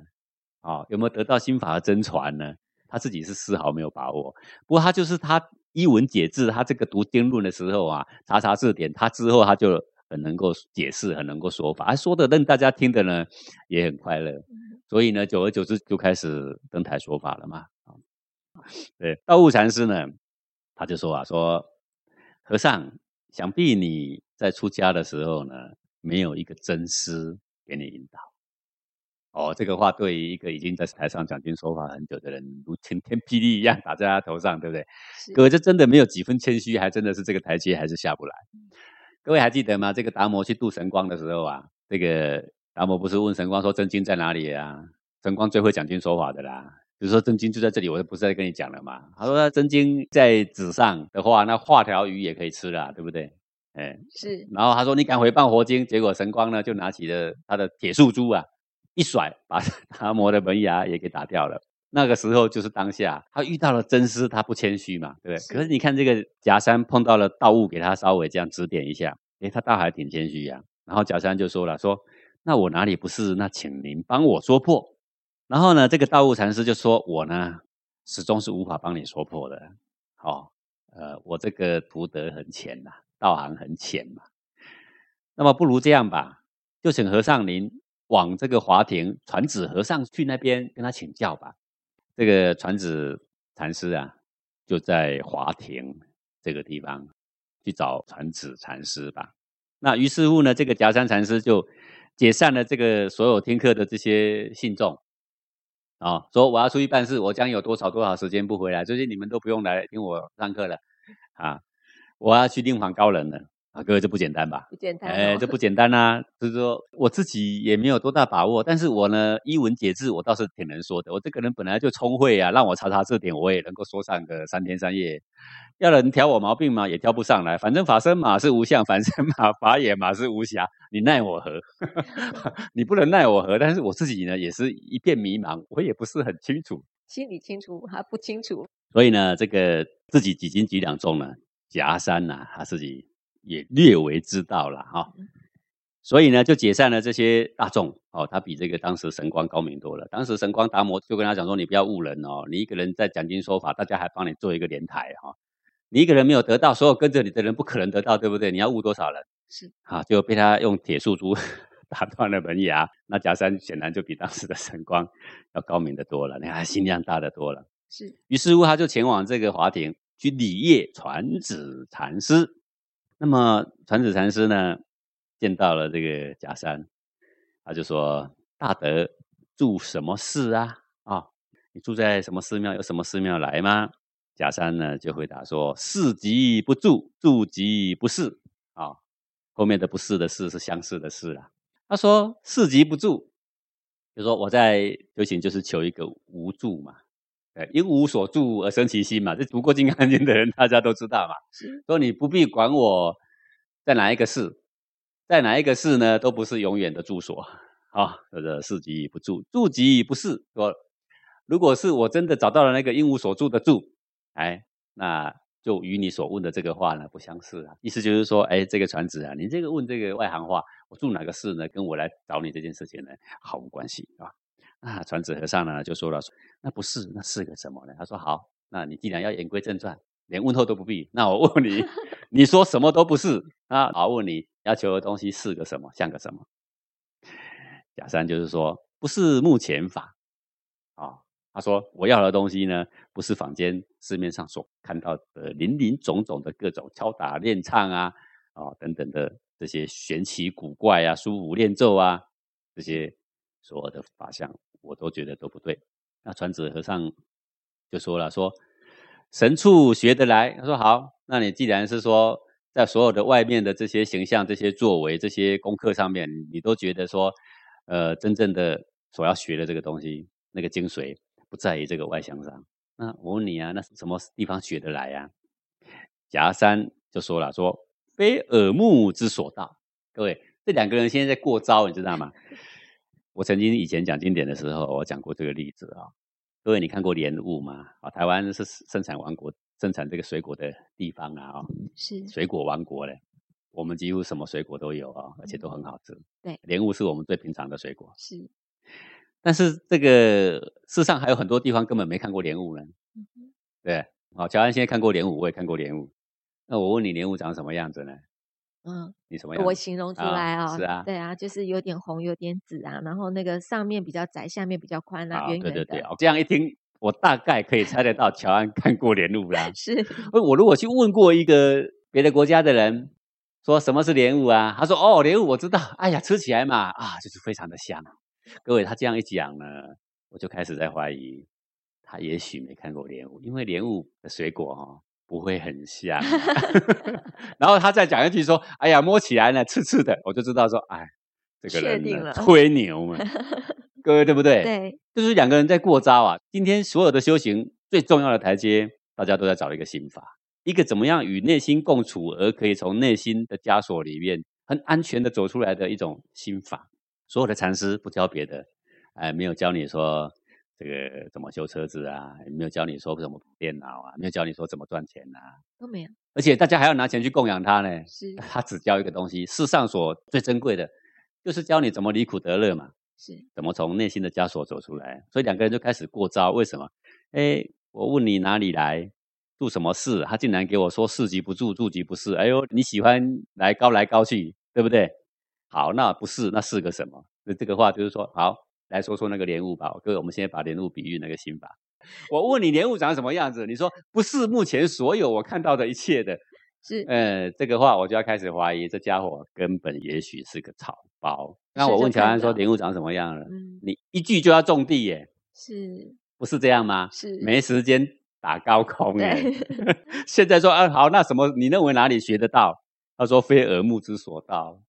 哦，有没有得到心法的真传呢？他自己是丝毫没有把握。不过他就是他一文解字，他这个读经论的时候啊，查查字典，他之后他就很能够解释，很能够说法，他说的让大家听的呢也很快乐。所以呢，久而久之就开始登台说法了嘛。对，道悟禅师呢，他就说啊，说和尚，想必你在出家的时候呢，没有一个真师给你引导。哦，这个话对于一个已经在台上讲经说法很久的人，如晴天霹雳一样打在他头上，对不对？可这真的没有几分谦虚，还真的是这个台阶还是下不来。嗯、各位还记得吗？这个达摩去度神光的时候啊，这个达摩不是问神光说真经在哪里啊？神光最会讲经说法的啦，比如说真经就在这里，我不是在跟你讲了嘛？他说真经在纸上的话，那画条鱼也可以吃啦，对不对？哎，是。然后他说你敢毁谤佛经，结果神光呢就拿起了他的铁树珠啊。一甩，把达摩的门牙也给打掉了。那个时候就是当下，他遇到了真师，他不谦虚嘛，对不对？是。可是你看这个假山碰到了道悟，给他稍微这样指点一下，诶，他倒还挺谦虚啊。然后假山就说了，说那我哪里不是？那请您帮我说破。然后呢，这个道悟禅师就说，我呢始终是无法帮你说破的。好、哦，呃，我这个途德很浅呐、啊，道行很浅嘛。那么不如这样吧，就请和尚您。往这个华亭传子和尚去那边跟他请教吧。这个传子禅师啊，就在华亭这个地方去找传子禅师吧。那于是乎呢，这个夹山禅师就解散了这个所有听课的这些信众，哦，说我要出去办事，我将有多少多少时间不回来，最近你们都不用来听我上课了啊，我要去另访高人了。啊，各位，这不简单吧？不简单、哦，哎，这不简单啊！就是说，我自己也没有多大把握，但是我呢，一文解字，我倒是挺能说的。我这个人本来就聪慧啊，让我查查字典，我也能够说上个三天三夜。要人挑我毛病嘛，也挑不上来。反正法身马是无相，凡身马法眼马是无暇，你奈我何？你不能奈我何。但是我自己呢，也是一片迷茫，我也不是很清楚。心里清楚，还不清楚。所以呢，这个自己几斤几两重呢？夹山呐、啊，他自己。也略微知道了哈、哦，所以呢就解散了这些大众哦。他比这个当时神光高明多了。当时神光达摩就跟他讲说：“你不要误人哦，你一个人在讲经说法，大家还帮你做一个莲台哈、哦。你一个人没有得到，所有跟着你的人不可能得到，对不对？你要误多少人？是啊，就被他用铁树珠打断了门牙。那假山显然就比当时的神光要高明的多了，你看心量大的多了。是，于是乎他就前往这个华亭去礼谒传子禅师。那么传子禅师呢，见到了这个假山，他就说：“大德住什么寺啊？啊、哦，你住在什么寺庙？有什么寺庙来吗？”假山呢就回答说：“寺即不住，住即不是。哦”啊，后面的“不是”的“是”是相似的“是”啦。他说：“寺即不住”，就说我在修行就是求一个无住嘛。因无所住而生其心嘛，这读过《金刚经》的人大家都知道嘛。说你不必管我在哪一个寺，在哪一个寺呢，都不是永远的住所啊。这个寺即不住，住即不是。说如果是我真的找到了那个因无所住的住，哎，那就与你所问的这个话呢不相似啊。意思就是说，哎，这个传子啊，你这个问这个外行话，我住哪个寺呢，跟我来找你这件事情呢，毫无关系啊。啊，传子和尚呢就说了，说那不是，那是个什么呢？他说好，那你既然要言归正传，连问候都不必，那我问你，你说什么都不是啊？好，问你要求的东西是个什么，像个什么？假山就是说，不是目前法啊、哦。他说我要的东西呢，不是坊间市面上所看到的林林总总的各种敲打练唱啊，哦等等的这些玄奇古怪啊、书符念咒啊这些所有的法相。我都觉得都不对。那传子和尚就说了，说神处学得来。他说好，那你既然是说在所有的外面的这些形象、这些作为、这些功课上面，你都觉得说呃，真正的所要学的这个东西，那个精髓不在于这个外相上，那我问你啊，那什么地方学得来啊？夹山就说了，说非耳目之所到。各位，这两个人现在在过招，你知道吗？我曾经以前讲经典的时候，我讲过这个例子啊、哦。各位，你看过莲雾吗？啊，台湾是盛产王国生产这个水果的地方啊、哦，是水果王国嘞。我们几乎什么水果都有啊、哦，而且都很好吃。嗯、对，莲雾是我们最平常的水果。是，但是这个世上还有很多地方根本没看过莲雾呢。嗯、对，好、哦，乔安现在看过莲雾，我也看过莲雾。那我问你，莲雾长什么样子呢？嗯，你什么样子？我形容出来啊、哦哦，是啊，对啊，就是有点红，有点紫啊，然后那个上面比较窄，下面比较宽啊，圆圆的。对对对，这样一听。我大概可以猜得到乔安看过莲雾啦。是，我如果去问过一个别的国家的人说什么是莲雾啊，他说哦，莲雾我知道，哎呀吃起来嘛啊就是非常的香。各位，他这样一讲呢，我就开始在怀疑他也许没看过莲雾，因为莲雾的水果哦不会很香、啊、然后他再讲一句说哎呀摸起来呢刺刺的，我就知道说哎这个人吹牛嘛。各位对不对？对，就是两个人在过招啊。今天所有的修行最重要的台阶，大家都在找一个心法，一个怎么样与内心共处，而可以从内心的枷锁里面很安全的走出来的一种心法。所有的禅师不教别的，哎，没有教你说这个怎么修车子啊，也没有教你说怎么电脑啊，没有教你说怎么赚钱啊，都没有。而且大家还要拿钱去供养他呢。是，他只教一个东西，世上所最珍贵的，就是教你怎么离苦得乐嘛。是，怎么从内心的枷锁走出来？所以两个人就开始过招。为什么？哎，我问你哪里来，住什么寺，他竟然给我说市集不住，住集不是。哎呦，你喜欢来高来高去，对不对？好，那不是，那是个什么？这个话就是说，好，来说说那个莲雾吧。各位，我们现在把莲雾比喻那个心法。我问你莲雾长什么样子，你说不是目前所有我看到的一切的。是，呃，这个话我就要开始怀疑，这家伙根本也许是个草包。那我问乔安说莲雾长什么样了、嗯、你一句就要种地耶。是，不是这样吗？是，没时间打高空耶。现在说啊，好，那什么你认为哪里学得到？他说非耳目之所到。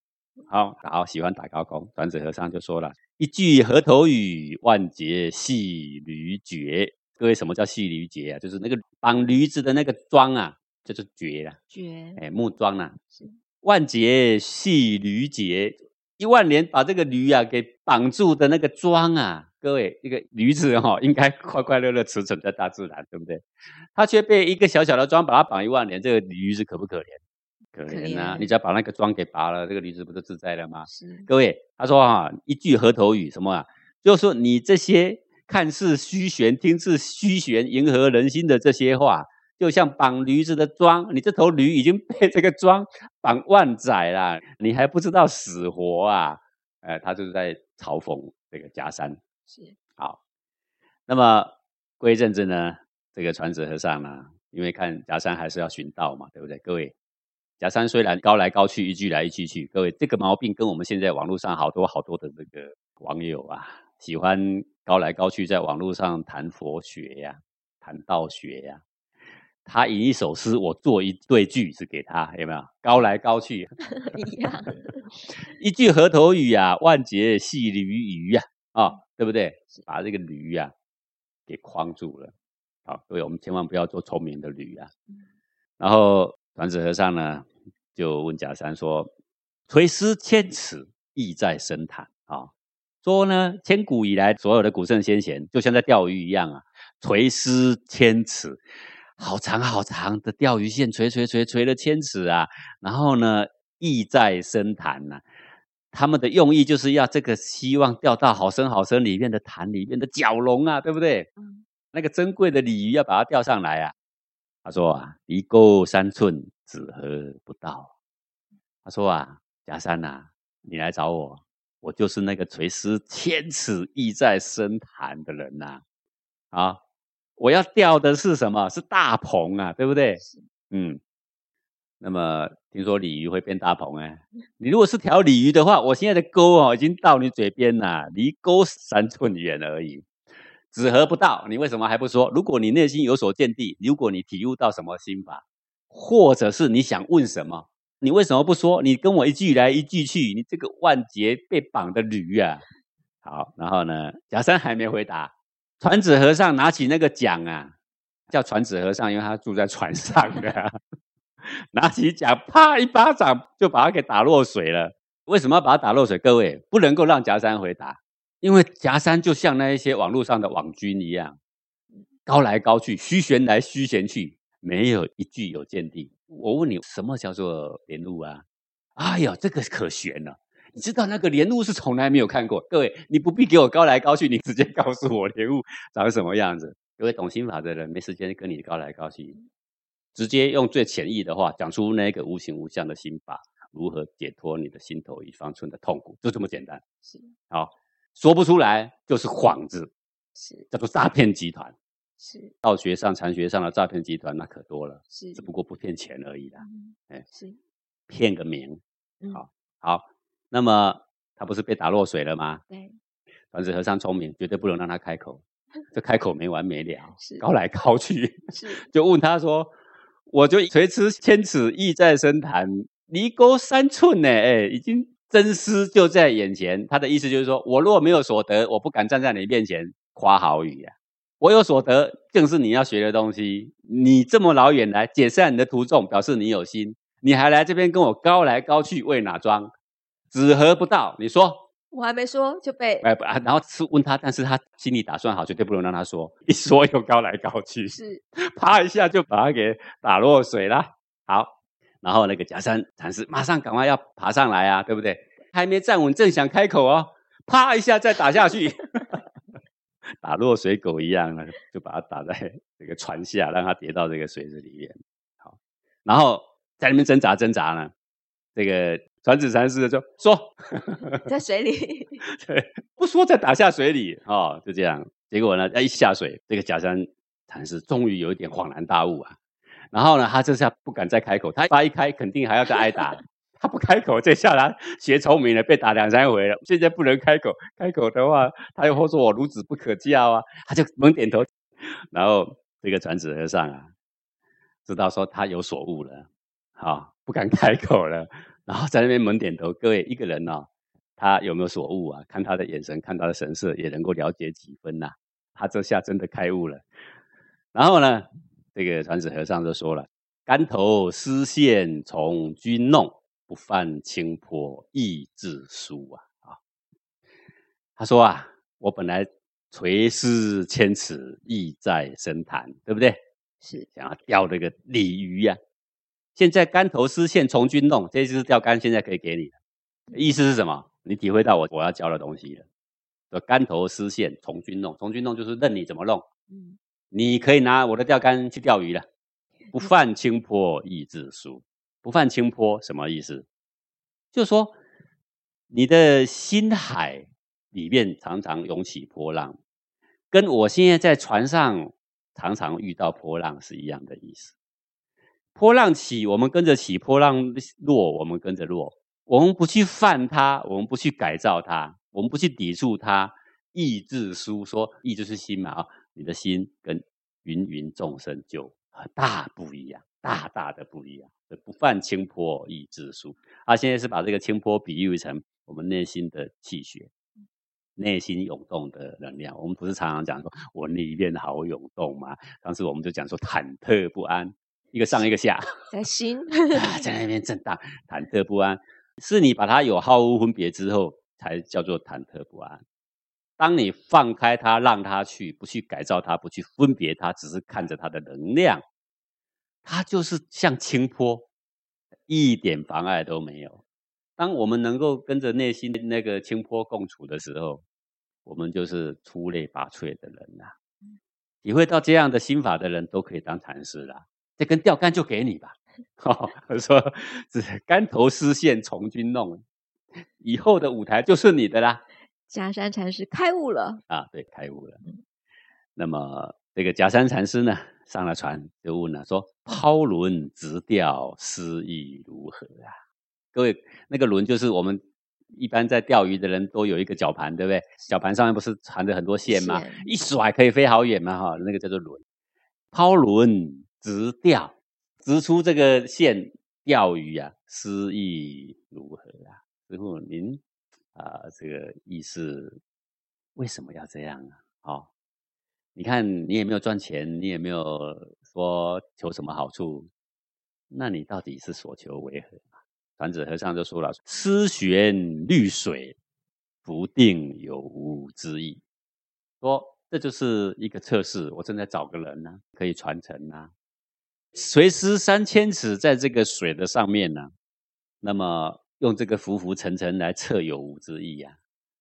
好好，喜欢打高空。转子和尚就说了一句河头语，万劫系驴绝。各位，什么叫系驴绝啊？就是那个绑驴子的那个桩啊，就是绝啦，绝，哎，木桩啦、啊。万劫系驴结，一万年把这个驴啊给绑住的那个桩啊，各位，一个驴子哈、哦，应该快快乐乐驰骋在大自然，对不对？它却被一个小小的桩把它绑一万年，这个驴子可不可怜？可怜啊！你只要把那个桩给拔了，这个驴子不就自在了吗？是，各位，他说啊，一句河头语什么啊？就是说你这些看似虚玄、听似虚玄、迎合人心的这些话。就像绑驴子的桩，你这头驴已经被这个桩绑万载了，你还不知道死活啊！呃，他就是在嘲讽这个袈裟。是，好，那么过一阵子呢，这个传子和尚呢，因为看袈裟还是要寻道嘛，对不对？各位，袈裟虽然高来高去，一句来一句去，各位，这个毛病跟我们现在网络上好多好多的这个网友啊，喜欢高来高去，在网络上谈佛学呀、啊，谈道学呀、啊。他以一首诗，我做一对句是给他，有没有？高来高去一样。一句河头语啊，万劫系驴鱼啊，啊、哦，对不对？把这个驴啊给框住了。好，各位，我们千万不要做聪明的驴啊。嗯、然后传子和尚呢，就问假山说：“垂思千尺，意在深潭啊。哦”说呢，千古以来，所有的古圣先贤，就像在钓鱼一样啊，垂思千尺。好长好长的钓鱼线垂垂垂垂了千尺啊，然后呢意在深潭啊，他们的用意就是要这个希望钓到好深好深里面的潭里面的蛟龙啊，对不对、嗯、那个珍贵的鲤鱼要把它钓上来啊。他说啊，离沟三寸子河不到。他说啊，假山啊，你来找我，我就是那个垂思千尺意在深潭的人啊。啊，我要钓的是什么？是大鹏啊，对不对？嗯，那么听说鲤鱼会变大鹏哎、欸，你如果是条鲤鱼的话，我现在的钩哦已经到你嘴边啦，离钩三寸远而已，子河不到。你为什么还不说？如果你内心有所见地，如果你体悟到什么心法，或者是你想问什么，你为什么不说？你跟我一句来一句去，你这个万劫被绑的驴啊！好，然后呢，假山还没回答。传子和尚拿起那个桨啊，叫传子和尚，因为他住在船上的、啊，拿起桨，啪一巴掌就把他给打落水了。为什么要把他打落水？各位不能够让夹山回答，因为夹山就像那一些网络上的网军一样，高来高去，虚玄来虚玄去，没有一句有见地。我问你，什么叫做莲雾啊？哎呀，这个可悬了、啊！你知道那个莲雾是从来没有看过。各位，你不必给我高来高去，你直接告诉我莲雾长什么样子。各位懂心法的人没时间跟你高来高去，直接用最浅易的话讲出那个无形无相的心法，如何解脱你的心头一方寸的痛苦，就这么简单。是，好，说不出来就是幌子，是叫做诈骗集团。是道学上、禅学上的诈骗集团那可多了，是只不过不骗钱而已啦，哎、嗯，骗个名，嗯、好，好，那么他不是被打落水了吗？对，团子和尚聪明，绝对不能让他开口，这开口没完没了，高来高去，是就问他说：“我就垂直千尺，意在深潭，离钩三寸呢，哎，已经真丝就在眼前。”他的意思就是说，我若没有所得，我不敢站在你面前夸好语呀、啊。我有所得，正是你要学的东西。你这么老远来解散你的徒众，表示你有心。你还来这边跟我高来高去，为哪桩？子何不到？你说，我还没说就被哎、啊，然后问他，但是他心里打算好，绝对不能让他说。一说又高来高去，是啪一下就把他给打落水啦。好，然后那个假山禅师马上赶快要爬上来啊，对不对？还没站稳，正想开口哦，啪一下再打下去。打落水狗一样呢，就把它打在这个船下，让它跌到这个水子里面。好，然后在那边挣扎挣扎呢，这个传子禅师就说在水里，对，不说再打下水里哦，就这样。结果呢，一下水，这个假山禅师终于有一点恍然大悟啊。然后呢，他这下不敢再开口，他发一开肯定还要再挨打。他不开口，这下来学聪明了，被打两三回了。现在不能开口，开口的话，他又会说我孺子不可教啊，他就猛点头。然后这个传子和尚啊，知道说他有所悟了，好、哦，不敢开口了，然后在那边猛点头。各位，一个人哦，他有没有所悟啊？看他的眼神，看他的神色，也能够了解几分呐、啊。他这下真的开悟了。然后呢，这个传子和尚就说了：“竿头丝线从君弄。”不犯清波亦自疏啊！啊，他说啊，我本来垂丝千尺，意在深潭，对不对？是想要钓那个鲤鱼啊。现在竿头丝线从军弄，这就是钓竿，现在可以给你了。意思是什么？你体会到我我要教的东西了。竿头丝线从军弄，从军弄就是任你怎么弄，嗯，你可以拿我的钓竿去钓鱼了。不犯清波亦自疏。不犯清波什么意思？就是说你的心海里面常常涌起波浪，跟我现在在船上常常遇到波浪是一样的意思。波浪起，我们跟着起；波浪落，我们跟着落。我们不去犯它，我们不去改造它，我们不去抵触它。意自疏，说意就是心嘛啊，你的心跟芸芸众生就大不一样，大大的不一样。不犯清波亦自疏。他、啊、现在是把这个清波比喻成我们内心的气血，内心涌动的能量。我们不是常常讲说我里面好涌动吗？当时我们就讲说忐忑不安，一个上一个下，在心啊，在那边震荡，忐忑不安。是你把它有好恶分别之后，才叫做忐忑不安。当你放开它，让它去，不去改造它，不去分别它，只是看着它的能量。它就是像清波，一点妨碍都没有。当我们能够跟着内心那个清波共处的时候，我们就是出类拔萃的人啦、啊。体会到这样的心法的人都可以当禅师啦。这根钓竿就给你吧。哦、说竿头丝线从君弄，以后的舞台就是你的啦。假山禅师开悟了啊，对，开悟了。嗯、那么这个假山禅师呢？上了船就问了说抛轮直钓思意如何啊？各位，那个轮就是我们一般在钓鱼的人都有一个绞盘，对不对？绞盘上面不是缠着很多线吗？一甩可以飞好远嘛，哈、哦，那个叫做轮。抛轮直钓，直出这个线钓鱼啊，思意如何啊？师父您啊、呃，这个意思为什么要这样啊？哦，你看你也没有赚钱，你也没有说求什么好处，那你到底是所求为何？传子和尚就说了，思悬绿水不定有无之意，说这就是一个测试，我正在找个人啊，可以传承啊，随师三千尺，在这个水的上面呢、啊，那么用这个浮浮沉沉来测有无之意啊，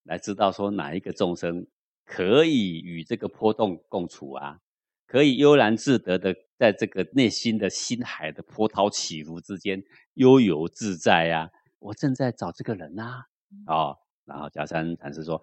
来知道说哪一个众生可以与这个波动共处啊，可以悠然自得的在这个内心的心海的波涛起伏之间悠游自在啊。我正在找这个人啊，哦，然后迦山禅师说：“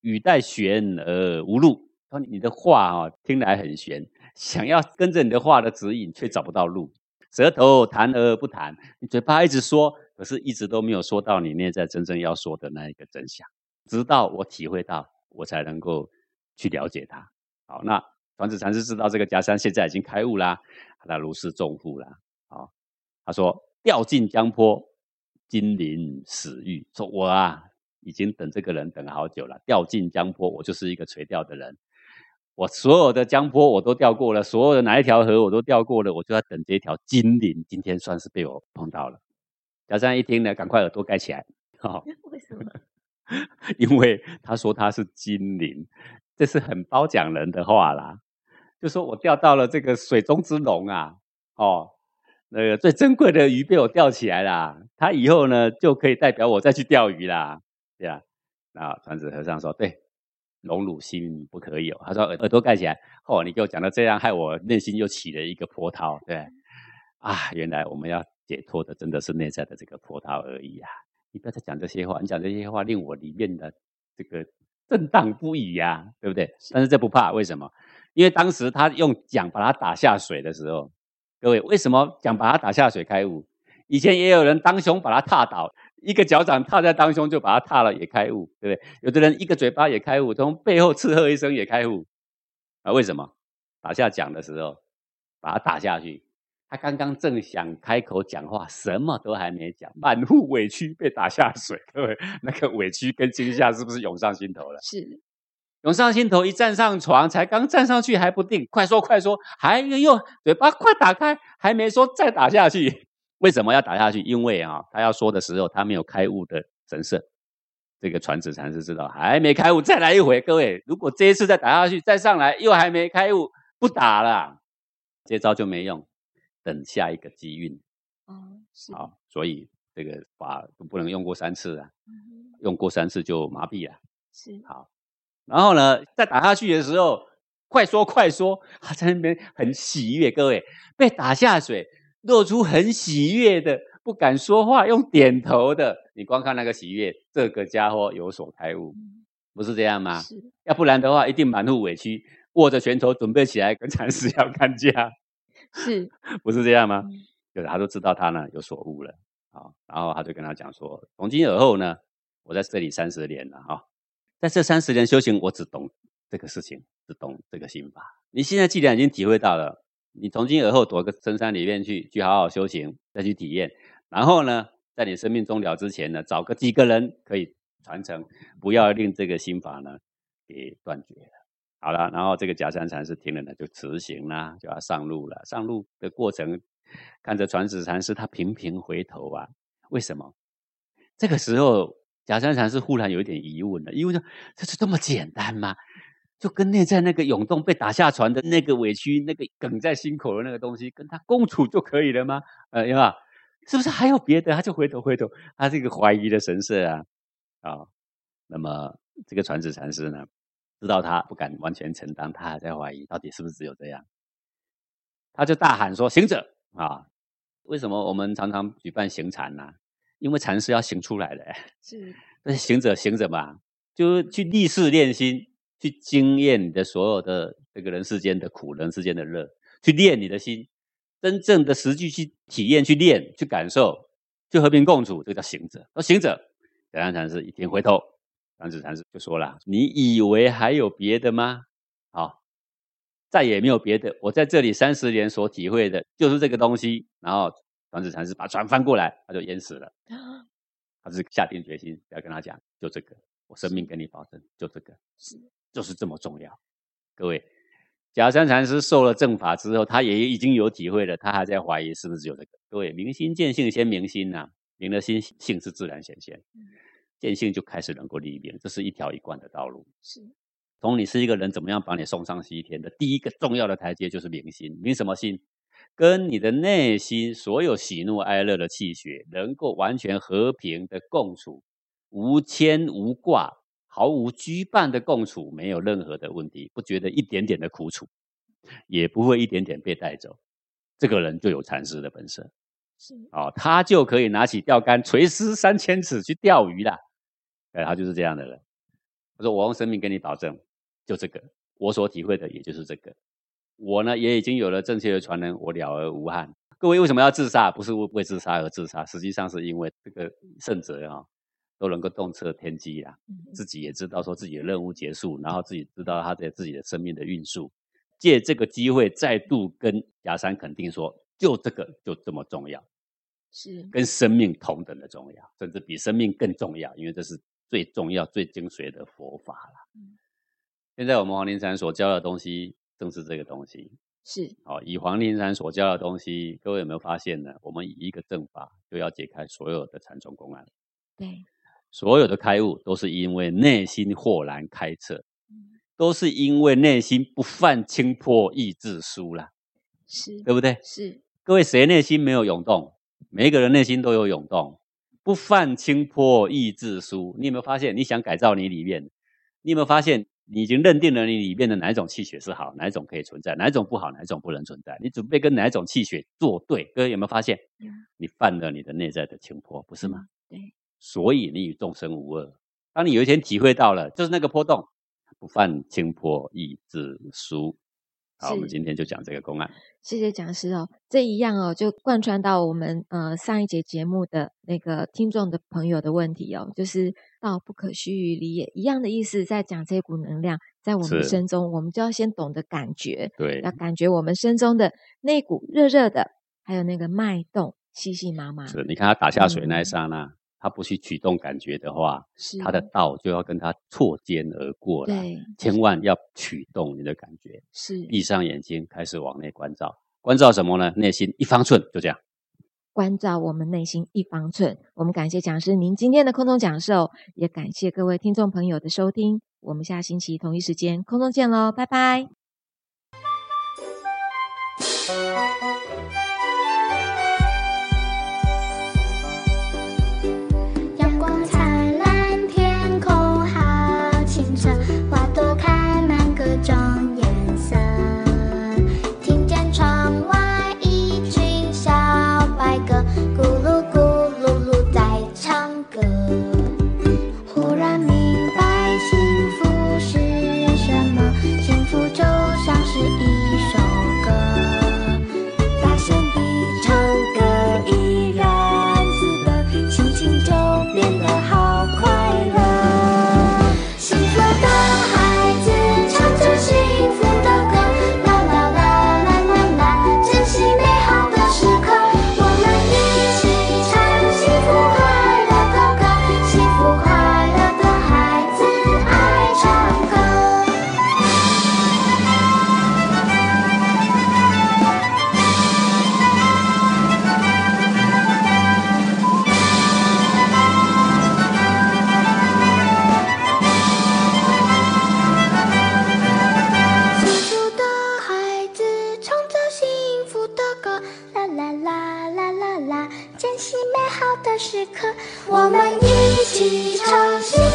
语带玄而无路。”说你的话啊、哦，听来很玄，想要跟着你的话的指引，却找不到路。舌头谈而不谈，你嘴巴一直说，可是一直都没有说到你内在真正要说的那一个真相。直到我体会到，我才能够去了解它。好，那传子禅师知道这个迦山现在已经开悟啦，他如释重负啦。好，他说：“掉进江坡，金鳞死玉。”说我啊，已经等这个人等了好久了。掉进江坡，我就是一个垂钓的人。我所有的江坡我都钓过了，所有的哪一条河我都钓过了，我就要等这一条金鳞，今天算是被我碰到了。迦山一听呢，赶快耳朵盖起来。哦、为什么？因为他说他是金鳞，这是很褒奖人的话啦。就说我钓到了这个水中之龙啊，哦，那个最珍贵的鱼被我钓起来啦，他以后呢就可以代表我再去钓鱼啦，对啊。然后传子和尚说：“对。”荣辱心不可有。他说耳朵盖起来，哦，你给我讲到这样，害我内心又起了一个波涛，对啊，原来我们要解脱的真的是内在的这个波涛而已啊！你不要再讲这些话，你讲这些话令我里面的这个震荡不已啊，对不对？但是这不怕，为什么？因为当时他用讲把他打下水的时候，各位为什么讲把他打下水开悟？以前也有人当胸把他踏倒。一个脚掌踏在当胸就把它踏了也开悟，对不对？有的人一个嘴巴也开悟，从背后斥喝一声也开悟啊？为什么？打下讲的时候把它打下去，他刚刚正想开口讲话，什么都还没讲，满腹委屈被打下水，各位那个委屈跟惊吓是不是涌上心头了？是涌上心头，一站上床，才刚站上去还不定，快说快说，还又嘴巴快打开，还没说再打下去。为什么要打下去？因为啊，他要说的时候，他没有开悟的神色。这个传子禅师知道，还没开悟，再来一回。各位，如果这一次再打下去，再上来又还没开悟，不打了，这招就没用。等下一个机运。哦，是。好，所以这个法不能用过三次啊，嗯、用过三次就麻痹了。是。好，然后呢，再打下去的时候，快说快说，他在那边很喜悦。各位，被打下水。露出很喜悦的，不敢说话，用点头的。你光看那个喜悦，这个家伙有所开悟，不是这样吗？要不然的话，一定满腹委屈，握着拳头准备起来跟禅师要干架，是不是这样吗？就、嗯、他都知道他呢有所悟了，好，然后他就跟他讲说：从今而后呢，我在这里三十年了啊，在这三十年修行，我只懂这个事情，只懂这个心法。你现在既然已经体会到了。你从今而后躲个深山里面去，去好好修行，再去体验。然后呢，在你生命终了之前呢，找个几个人可以传承，不要令这个心法呢给断绝了。好了，然后这个迦山禅师听了呢，就辞行啦，就要上路了。上路的过程，看着传子禅师，他频频回头啊。为什么？这个时候，迦山禅师忽然有一点疑问了，因为这是这么简单吗？就跟内在那个涌动被打下船的那个委屈，那个梗在心口的那个东西，跟他共处就可以了吗？呃，有没有？是不是还有别的？他就回头回头，他这个怀疑的神色啊，啊、哦，那么这个传子禅师呢，知道他不敢完全承担，他还在怀疑到底是不是只有这样，他就大喊说：“行者啊、哦！”为什么我们常常举办行禅呢、啊？因为禅是要行出来的，是，但是行者行者嘛，就去立誓练心。去经验你的所有的这个人世间的苦，人世间的乐，去练你的心，真正的实际去体验、去练、去感受、去和平共处，这个叫行者。说行者，迦山禅师一听回头，传子禅师就说了：“你以为还有别的吗？好，再也没有别的。我在这里三十年所体会的就是这个东西。”然后传子禅师把船翻过来，他就淹死了。他是下定决心，要跟他讲，就这个，我生命跟你保证，就这个。就是这么重要，各位，迦山禅师受了正法之后，他也已经有体会了，他还在怀疑是不是只有这个。各位，明心见性先明心啊，明了心，性是自然显现，见性就开始能够立明，这是一条一贯的道路。是，从你是一个人怎么样把你送上西天的第一个重要的台阶就是明心，明什么心？跟你的内心所有喜怒哀乐的气血能够完全和平的共处，无牵无挂，毫无羁绊的共处，没有任何的问题，不觉得一点点的苦楚，也不会一点点被带走，这个人就有禅师的本色。是哦，他就可以拿起钓竿垂丝三千尺去钓鱼啦。对，他就是这样的人。他说我用生命给你保证，就这个我所体会的也就是这个，我呢也已经有了正确的传人，我了而无憾。各位为什么要自杀？不是为自杀而自杀，实际上是因为这个圣者啊、哦，都能够洞彻天机啦，自己也知道说自己的任务结束，然后自己知道他自己的生命的运数，借这个机会再度跟雅山肯定说，就这个就这么重要，是跟生命同等的重要，甚至比生命更重要，因为这是最重要最精髓的佛法啦、嗯、现在我们黄庭禅所教的东西正是这个东西。是、哦、以黄庭禅所教的东西，各位有没有发现呢？我们以一个正法就要解开所有的禅宗公案，对，所有的开悟都是因为内心豁然开彻、嗯、都是因为内心不犯轻破意自疏啦，是，对不对？是，各位谁内心没有涌动？每一个人内心都有涌动，不犯轻破意自疏。你有没有发现你想改造你里面？你有没有发现你已经认定了你里面的哪一种气血是好，哪一种可以存在，哪一种不好，哪一种不能存在？你准备跟哪一种气血作对？各位有没有发现、嗯、你犯了你的内在的轻破，不是吗？对，所以你与众生无二。当你有一天体会到了，就是那个波动，不犯轻破意自疏。好，我们今天就讲这个公案。谢谢讲师哦，这一样哦，就贯穿到我们呃上一节节目的那个听众的朋友的问题哦，就是道不可须臾离也，一样的意思，在讲这股能量在我们身中，我们就要先懂得感觉，对，要感觉我们身中的那股热热的，还有那个脉动细细麻麻。是，你看他打下水那一刹那、嗯，他不去启动感觉的话，他的道就要跟他错肩而过了。千万要启动你的感觉，是闭上眼睛开始往内关照。关照什么呢？内心一方寸，就这样关照我们内心一方寸。我们感谢讲师您今天的空中讲授，也感谢各位听众朋友的收听，我们下星期同一时间空中见咯，拜拜。珍惜美好的时刻，我们一起唱。